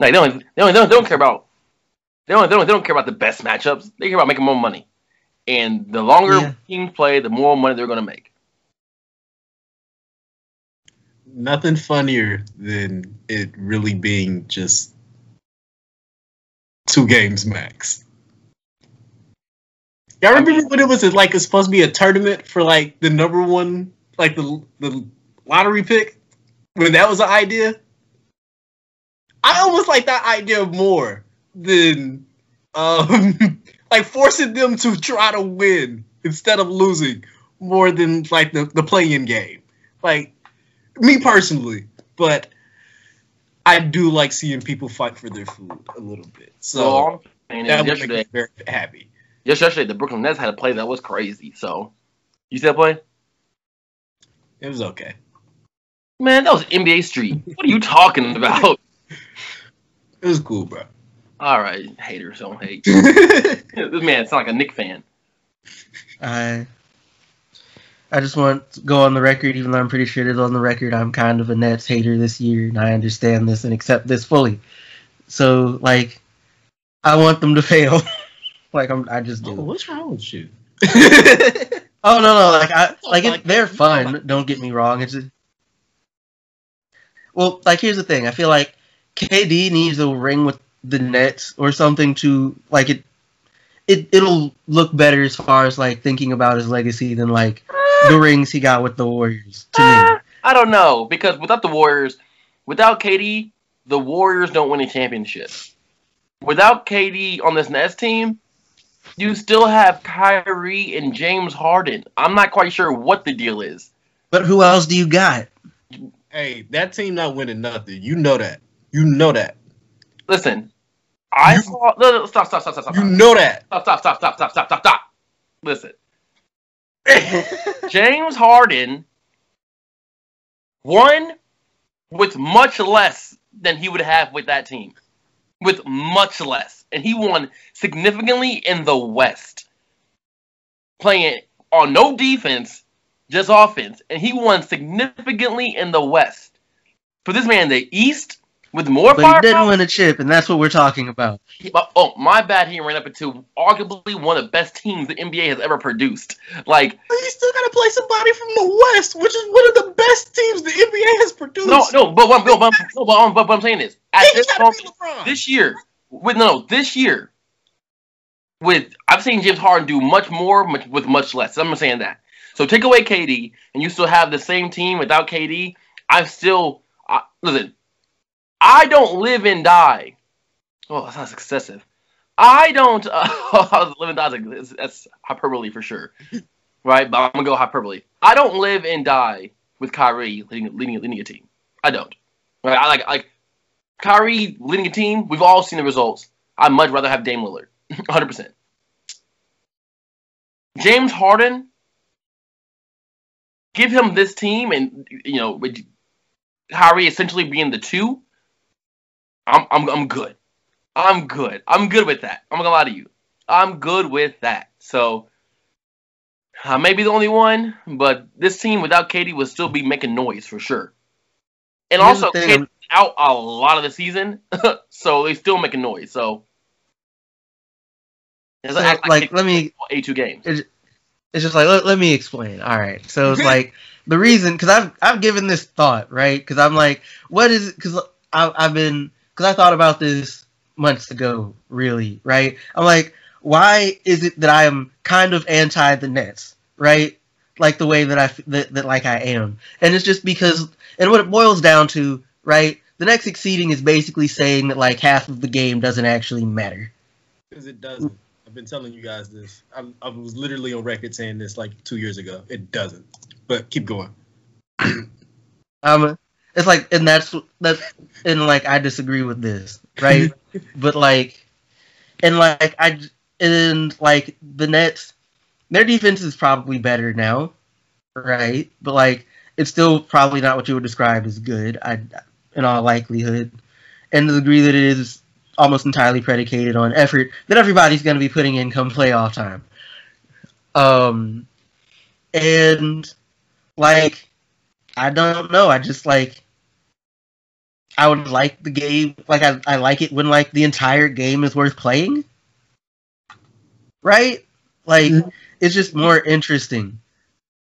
Like they don't they don't, they don't, they don't care about they don't, they don't they don't care about the best matchups. They care about making more money, and the longer yeah. teams play, the more money they're gonna make. Nothing funnier than it really being just two games max. Y'all remember when it was like it's supposed to be a tournament for like the number one, like the the lottery pick? When that was an idea? I almost like that idea more than um, like forcing them to try to win instead of losing more than like the, the play-in game. Like, me personally, but I do like seeing people fight for their food a little bit. So and that would make me very happy. Yesterday, the Brooklyn Nets had a play that was crazy. So, you see that play? It was okay. Man, that was N B A Street. What are you talking about? It was cool, bro. All right, haters don't hate. This man, it's like a Knick fan. I... Uh... I just want to go on the record, even though I'm pretty sure it is on the record, I'm kind of a Nets hater this year, and I understand this and accept this fully. So, like, I want them to fail. like, I'm, I just do. Oh, what's wrong with you? oh, no, no, like, I, like it, they're fun, don't get me wrong. It's just, well, like, here's the thing. I feel like K D needs a ring with the Nets or something to, like, it, it it'll look better as far as, like, thinking about his legacy than, like, the rings he got with the Warriors, to uh, me. I don't know, because without the Warriors, without K D, the Warriors don't win a championship. Without K D on this Nets team, you still have Kyrie and James Harden. I'm not quite sure what the deal is. But who else do you got? Hey, that team not winning nothing. You know that. You know that. Listen, I you, saw... No, no, stop, stop, stop, stop, stop. You know that. Stop, stop, stop, stop, stop, stop, stop, stop. Listen. James Harden won with much less than he would have with that team. with much less. And he won significantly in the West, playing on no defense, just offense. And he won significantly in the West. For this man, the East, with more but firepower. He didn't win a chip, and that's what we're talking about. Oh, my bad. He ran up into arguably one of the best teams the N B A has ever produced. Like, but he's still got to play somebody from the West, which is one of the best teams the N B A has produced. No, no, but what, no, but, no, but, but, but I'm saying is, at this moment, this year, with no, this year, with I've seen James Harden do much more much, with much less. I'm saying that. So take away K D, and you still have the same team without K D. I've still I, listen. I don't live and die. Oh, that sounds excessive. I don't uh, live and die. Is, that's hyperbole for sure, right? But I'm gonna go hyperbole. I don't live and die with Kyrie leading, leading, leading a team. I don't. Right? I like like Kyrie leading a team. We've all seen the results. I'd much rather have Dame Lillard, one hundred percent. James Harden. Give him this team, and you know, with Kyrie essentially being the two. I'm I'm I'm good. I'm good. I'm good with that. I'm not gonna lie to you. I'm good with that. So I may be the only one, but this team without K D would still be making noise for sure. And here's also K D's out a lot of the season, so they still making noise. So, so like, like let me A two games. It's, it's just like let, let me explain. All right. So it's like the reason because I've I've given this thought right because I'm like what is because I've I've been. Because I thought about this months ago, really, right? I'm like, why is it that I am kind of anti the Nets, right? Like the way that I that, that like I am, and it's just because, and what it boils down to, right? The Nets succeeding is basically saying that like half of the game doesn't actually matter. Because it doesn't. I've been telling you guys this. I, I was literally on record saying this like two years ago. It doesn't. But keep going. um. It's like, and that's, that's, and like, I disagree with this, right? But like, and like, I, and like, the Nets, their defense is probably better now, right? But like, it's still probably not what you would describe as good, I, in all likelihood. And to the degree that it is almost entirely predicated on effort that everybody's going to be putting in come playoff time. Um, and like, I don't know, I just like, I would like the game, like, I, I like it when, like, the entire game is worth playing. Right? Like, mm-hmm. It's just more interesting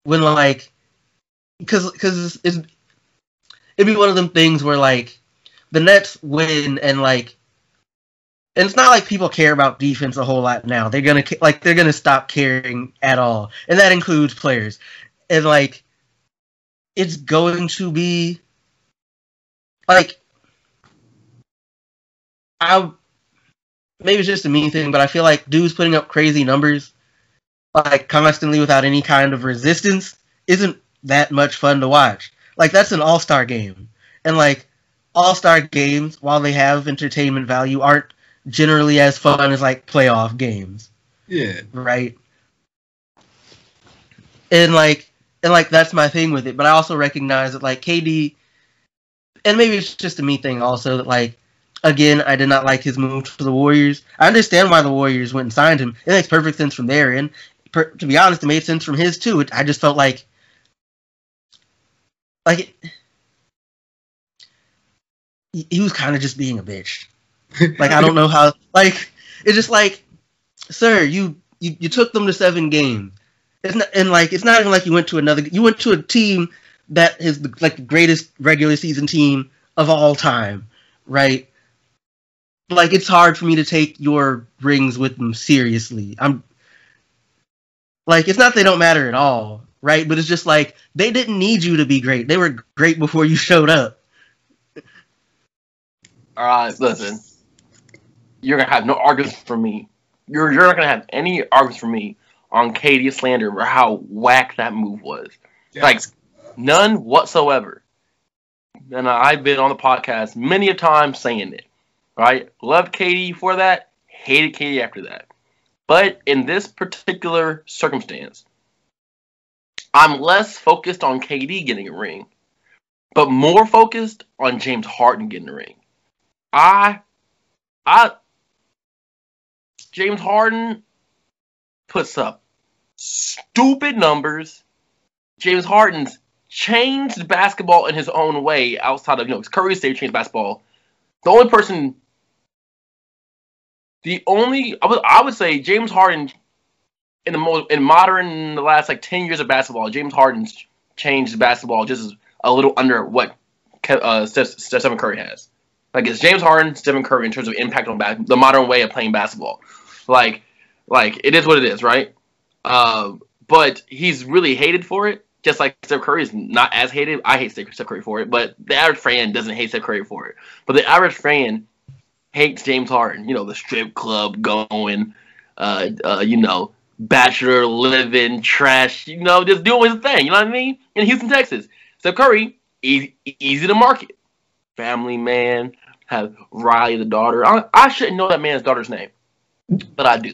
when, like, because because it's, it's, it'd be one of them things where, like, the Nets win and, like, and it's not like people care about defense a whole lot now. They're gonna, like, they're gonna stop caring at all. And that includes players. And, like, it's going to be... Like, I maybe it's just a me thing, but I feel like dudes putting up crazy numbers, like, constantly without any kind of resistance, isn't that much fun to watch. Like, that's an all-star game. And, like, all-star games, while they have entertainment value, aren't generally as fun as, like, playoff games. Yeah. Right? And, like, and, like, that's my thing with it. But I also recognize that, like, K D... And maybe it's just a me thing also that, like, again, I did not like his move to the Warriors. I understand why the Warriors went and signed him. It makes perfect sense from their end. Per- to be honest, it made sense from his, too. It, I just felt like... Like... It, he was kind of just being a bitch. Like, I don't know how... Like, it's just like, sir, you, you, you took them to seven games. It's not, and, like, it's not even like you went to another... You went to a team... That is the, like the greatest regular season team of all time, right? Like, it's hard for me to take your rings with them seriously. I'm like, it's not they don't matter at all, right? But it's just like they didn't need you to be great. They were great before you showed up. All right, listen, you're gonna have no arguments for me. You're you're not gonna have any arguments for me on K D slander or how whack that move was. Yeah. Like. None whatsoever. And I've been on the podcast many a time saying it. Right? Loved K D for that. Hated K D after that. But in this particular circumstance, I'm less focused on K D getting a ring, but more focused on James Harden getting a ring. I I James Harden puts up stupid numbers. James Harden's changed basketball in his own way outside of, you know, Curry's day changed basketball. The only person, the only, I would, I would say James Harden in the mo- in modern, in the last like ten years of basketball, James Harden's changed basketball just a little under what uh, Stephen Curry has. Like, it's James Harden, Stephen Curry in terms of impact on back- the modern way of playing basketball. Like, like it is what it is, right? Uh, but he's really hated for it, just like Steph Curry is not as hated. I hate Steph Curry for it, but the average fan doesn't hate Steph Curry for it. But the average fan hates James Harden. You know, the strip club going, uh, uh, you know, bachelor living, trash, you know, just doing his thing, you know what I mean? In Houston, Texas. Steph Curry, easy, easy to market. Family man, have Riley the daughter. I, I shouldn't know that man's daughter's name, but I do.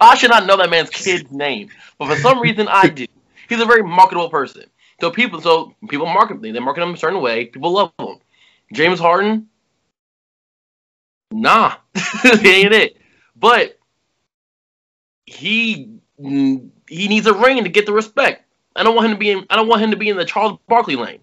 I should not know that man's kid's name, but for some reason I do. He's a very marketable person. So people, so people market him. They market him a certain way. People love him. James Harden, nah, he ain't it. But he he needs a ring to get the respect. I don't want him to be in. I don't want him to be in the Charles Barkley lane.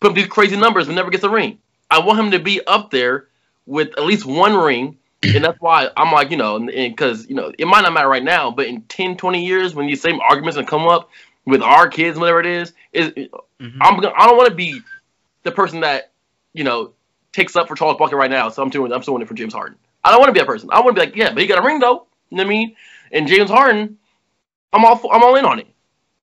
Put up these crazy numbers and never gets a ring. I want him to be up there with at least one ring. And that's why I'm like, you know, because, you know, it might not matter right now, but in ten, twenty years, when these same arguments will come up with our kids, whatever it is, is mm-hmm. I'm, I don't want to be the person that, you know, takes up for Charles Barkley right now. So I'm doing, I'm still winning for James Harden. I don't want to be that person. I want to be like, yeah, but he got a ring, though. You know what I mean? And James Harden, I'm all, I'm all in on it.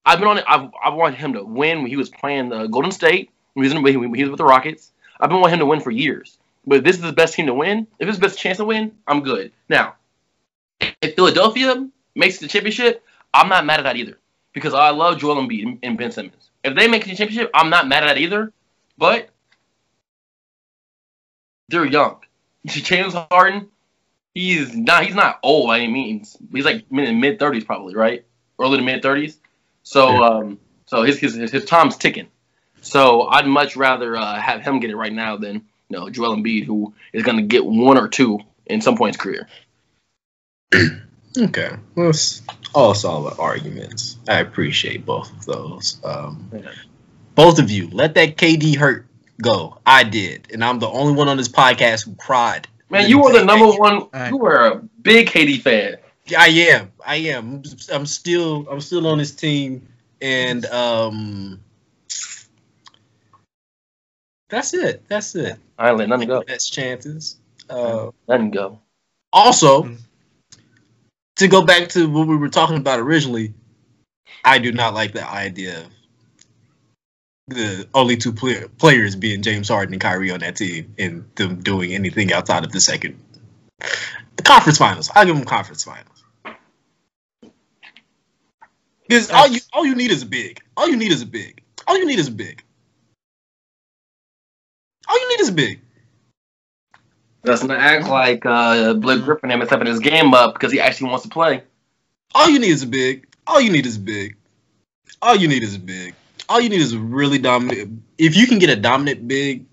I've been on it. I've, I want him to win when he was playing the Golden State. He was with the Rockets. I've been wanting him to win for years. But if this is the best team to win, if it's the best chance to win, I'm good. Now, if Philadelphia makes the championship, I'm not mad at that either. Because I love Joel Embiid and Ben Simmons. If they make the championship, I'm not mad at that either. But they're young. James Harden, he's not, he's not old by any means. He's like in the mid-thirties probably, right? Early to mid-thirties. So yeah. um, so his, his, his time's ticking. So I'd much rather uh, have him get it right now than, you know, Joel Embiid, who is going to get one or two in some point in his career. Okay. Well, it's all solid arguments. I appreciate both of those. Um, yeah. Both of you, let that K D hurt go. I did. And I'm the only one on this podcast who cried. Man, you were the number one. I, you were a big K D fan. I am. I am. I'm still, I'm still on this team. And, um... That's it. That's it. All right, let nothing go. Best chances. Uh, nothing go. Also, to go back to what we were talking about originally, I do not like the idea of the only two play- players being James Harden and Kyrie on that team and them doing anything outside of the second. The conference finals. I'll give them conference finals. Because all you, all you need is a big. All you need is a big. All you need is a big. All you need is big. That's not act like uh, Blake Griffin ain't stepping his game up because he actually wants to play. All you need is a big. All you need is a big. All you need is a big. All you need is a really dominant. If you can get a dominant big,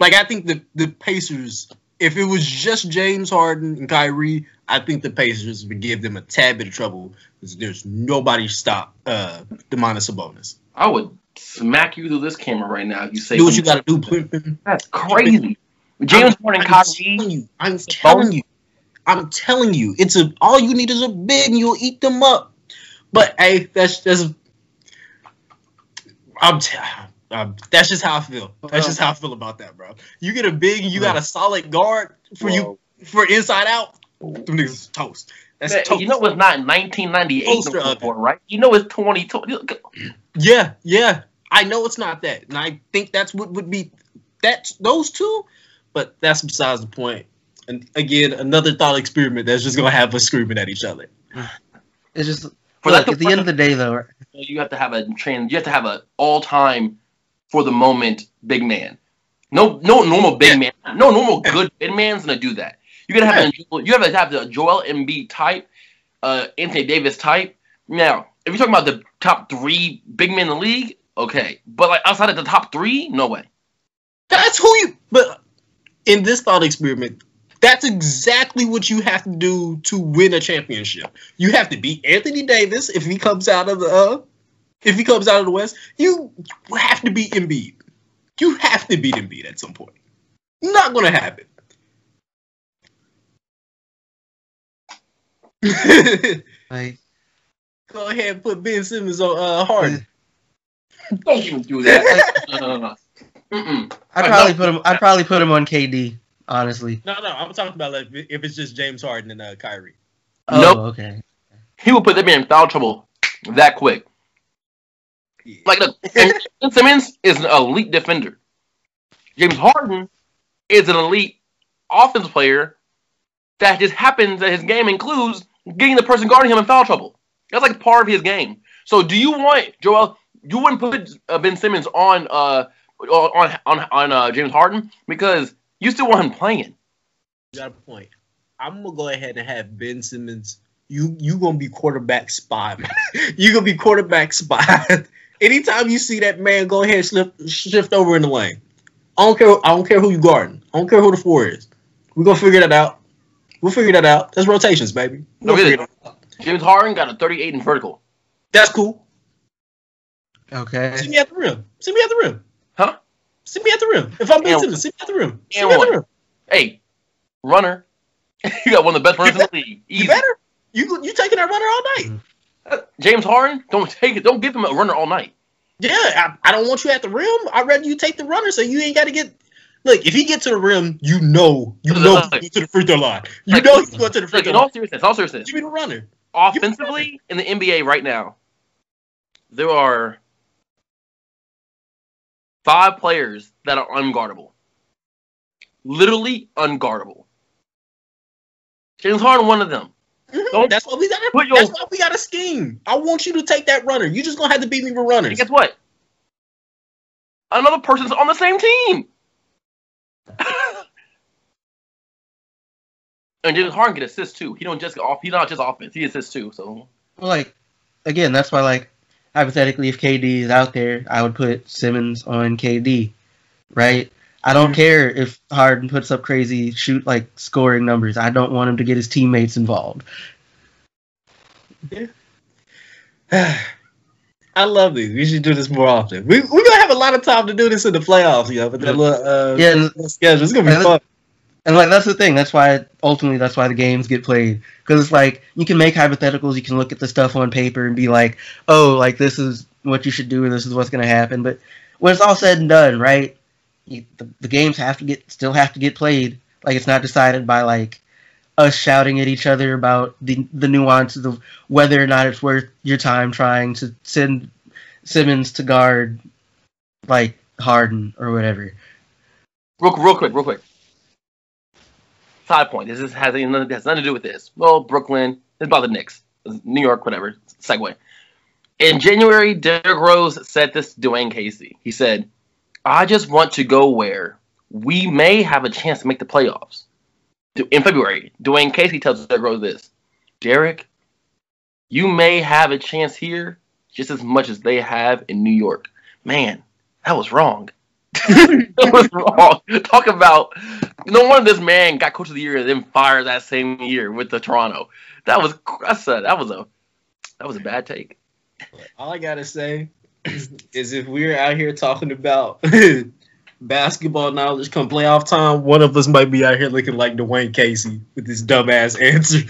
like I think the, the Pacers, if it was just James Harden and Kyrie, I think the Pacers would give them a tad bit of trouble because there's nobody stop uh, Demonis Sabonis. I would smack you through this camera right now. You say do what you gotta do, Pippen. That's crazy. James Harden, Kyrie. I'm telling you, I'm telling you, it's a all you need is a big, and you'll eat them up. But hey, that's that's. I'm, t- I'm that's just how I feel. That's just how I feel about that, bro. You get a big, you got a solid guard for you for inside out. Them niggas toast. That's Man, toast. You know it's not nineteen ninety-eight no right? You know it's twenty twenty. Yeah, yeah. I know it's not that, and I think that's what would be that's those two, but that's besides the point. And again, another thought experiment that's just gonna have us screaming at each other. It's just for look, that, at the end of the day, though, you have to have a trans. You have to have an all-time for the moment big man. No, no normal big yeah. man. No normal good big man's gonna do that. You gotta have yeah. a, you have to have the Joel Embiid type, uh, Anthony Davis type. Now, if you're talking about the top three big men in the league. Okay, but like outside of the top three, no way. That's who you. But in this thought experiment, That's exactly what you have to do to win a championship. You have to beat Anthony Davis if he comes out of the uh, if he comes out of the West. You have to beat Embiid. You have to beat Embiid at some point. Not gonna happen. Right. Go ahead and put Ben Simmons on uh, Harden. Don't even do that. uh, mm-mm. I'd probably put him. I'd probably put him on K D. Honestly. No, no. I'm talking about like if it's just James Harden and uh, Kyrie. Oh, nope. Okay. He will put them in foul trouble that quick. Yeah. Like, look, Ben Simmons is an elite defender. James Harden is an elite offense player. That just happens that his game includes getting the person guarding him in foul trouble. That's like part of his game. So, do you want Joel? You wouldn't put uh, Ben Simmons on uh on on on uh, James Harden because you still want him playing. You got a point. I'm gonna go ahead and have Ben Simmons. You you gonna be quarterback spot. You gonna be quarterback spot. Anytime you see that man, go ahead and shift shift over in the lane. I don't care. I don't care who you guarding. I don't care who the four is. We're gonna figure that out. We'll figure that out. That's rotations, baby. We'll no, really. James Harden got a thirty-eight in vertical. That's cool. Okay. See me at the rim. See me at the rim. Huh? See me at the rim. If I'm being serious, see me at the rim. See me at the rim. Hey, runner. You got one of the best runners in the league. Easy. You better. You you taking that runner all night. Uh, James Harden, don't take it. Don't give him a runner all night. Yeah, I, I don't want you at the rim. I'd rather you take the runner so you ain't got to get. Look, if he gets to the rim, you know, you know he's going to the free throw line. You like, know he's going to the free throw line. In all seriousness, all seriousness. Give me the runner. Offensively, the runner. In the N B A right now, there are five players that are unguardable. Literally unguardable. James Harden, one of them. Mm-hmm. That's why we got to That's why we got a scheme. I want you to take that runner. You're just going to have to beat me with runners. And guess what? Another person's on the same team. And James Harden can assist too. He don't just get off. He's not just offense. He assists too. So, well, like, again, that's why, like, hypothetically, if K D is out there, I would put Simmons on K D, right? I don't mm-hmm. care if Harden puts up crazy shoot like scoring numbers. I don't want him to get his teammates involved. Yeah. I love these. We should do this more often. We we're gonna have a lot of time to do this in the playoffs, yo. But that little uh, yeah, and, schedule, it's gonna be fun. And like that's the thing. That's why ultimately that's why the games get played because it's like you can make hypotheticals. You can look at the stuff on paper and be like, oh, like this is what you should do and this is what's gonna happen. But when it's all said and done, right? You, the, the games have to get still have to get played. Like it's not decided by like us shouting at each other about the the nuances of whether or not it's worth your time trying to send Simmons to guard like Harden or whatever. Real, real quick, real quick. Side point. This is, has, nothing, has nothing to do with this. Well, Brooklyn. It's about the Knicks. New York, whatever. Segue. In January, Derrick Rose said this to Dwayne Casey. He said, I just want to go where we may have a chance to make the playoffs. In February, Dwayne Casey tells Derrick Rose this. Derrick, you may have a chance here just as much as they have in New York. Man, that was wrong. That was wrong. Talk about, no wonder this man got coach of the year and then fired that same year with the Toronto. That was, that's a, that was a, that was a bad take. All I gotta say is if we're out here talking about basketball knowledge come playoff time, one of us might be out here looking like Dwayne Casey with this dumbass answer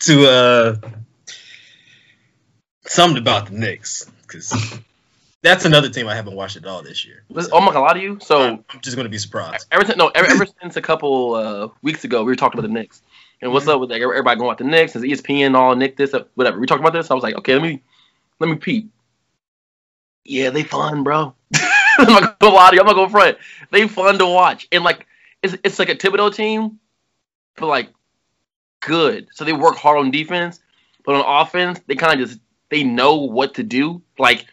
to uh, something about the Knicks. Because that's another team I haven't watched at all this year. So. Oh, I'm not going to lie to you. So, I'm just going to be surprised. Ever, no, ever, ever since a couple uh, weeks ago, we were talking about the Knicks. And what's mm-hmm. up with like, everybody going out the Knicks? Is E S P N all Nick this? Up, whatever. We talking about this? I was like, okay, let me let me peep. Yeah, they fun, bro. I'm not gonna lie to you. I'm not gonna front. They fun to watch, and like it's it's like a Thibodeau team, but like good. So they work hard on defense, but on offense they kind of just they know what to do. Like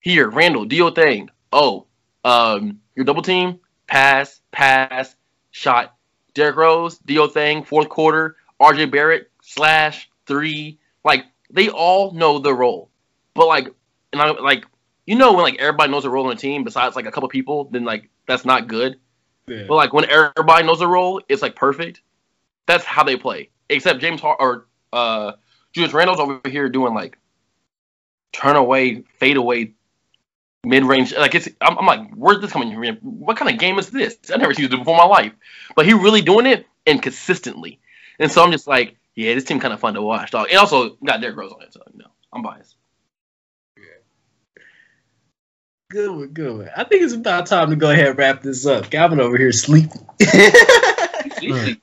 here, Randall, do your thing. Oh, um, your double team, pass, pass, shot. Derrick Rose, do your thing. Fourth quarter, R J Barrett slash three. Like they all know the role, but like and I like. You know when, like, everybody knows a role on a team besides, like, a couple people, then, like, that's not good. Yeah. But, like, when everybody knows a role, it's, like, perfect. That's how they play. Except James Har- or uh, Julius Randle's over here doing like turn away, fade away, mid range. Like it's, I'm, I'm like, where's this coming from? What kind of game is this? I've never seen it before in my life. But he really doing it and consistently. And so I'm just like, yeah, this team kind of fun to watch, dog. And also got Derrick Rose on it, so you know, I'm biased. Good one, good one. I think it's about time to go ahead and wrap this up. Calvin over here sleeping. Sleeping.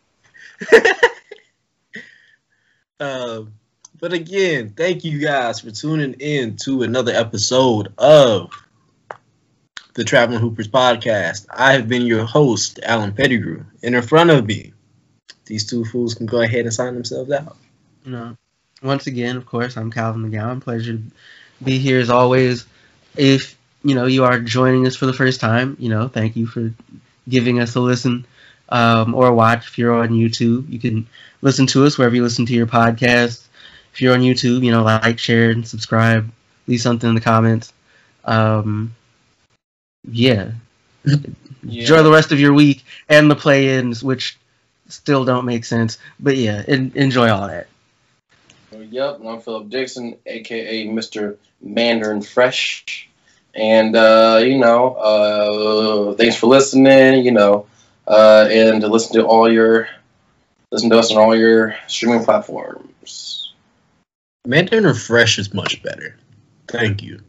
um, but again, thank you guys for tuning in to another episode of the Traveling Hoopers podcast. I have been your host, Alan Pettigrew. And in front of me, these two fools can go ahead and sign themselves out. No. Once again, of course, I'm Calvin McGowan. Pleasure to be here as always. If you know, you are joining us for the first time, you know, thank you for giving us a listen um, or a watch. If you're on YouTube, you can listen to us wherever you listen to your podcast. If you're on YouTube, you know, like, share, and subscribe. Leave something in the comments. Um, yeah. yeah. Enjoy the rest of your week and the play-ins, which still don't make sense. But, yeah, en- enjoy all that. Yep, I'm Philip Dixon, a k a. Mister Mandarin Fresh. And, uh, you know, uh, thanks for listening, you know, uh, and to listen to all your, listen to us on all your streaming platforms. Mandarin Fresh is much better. Thank you.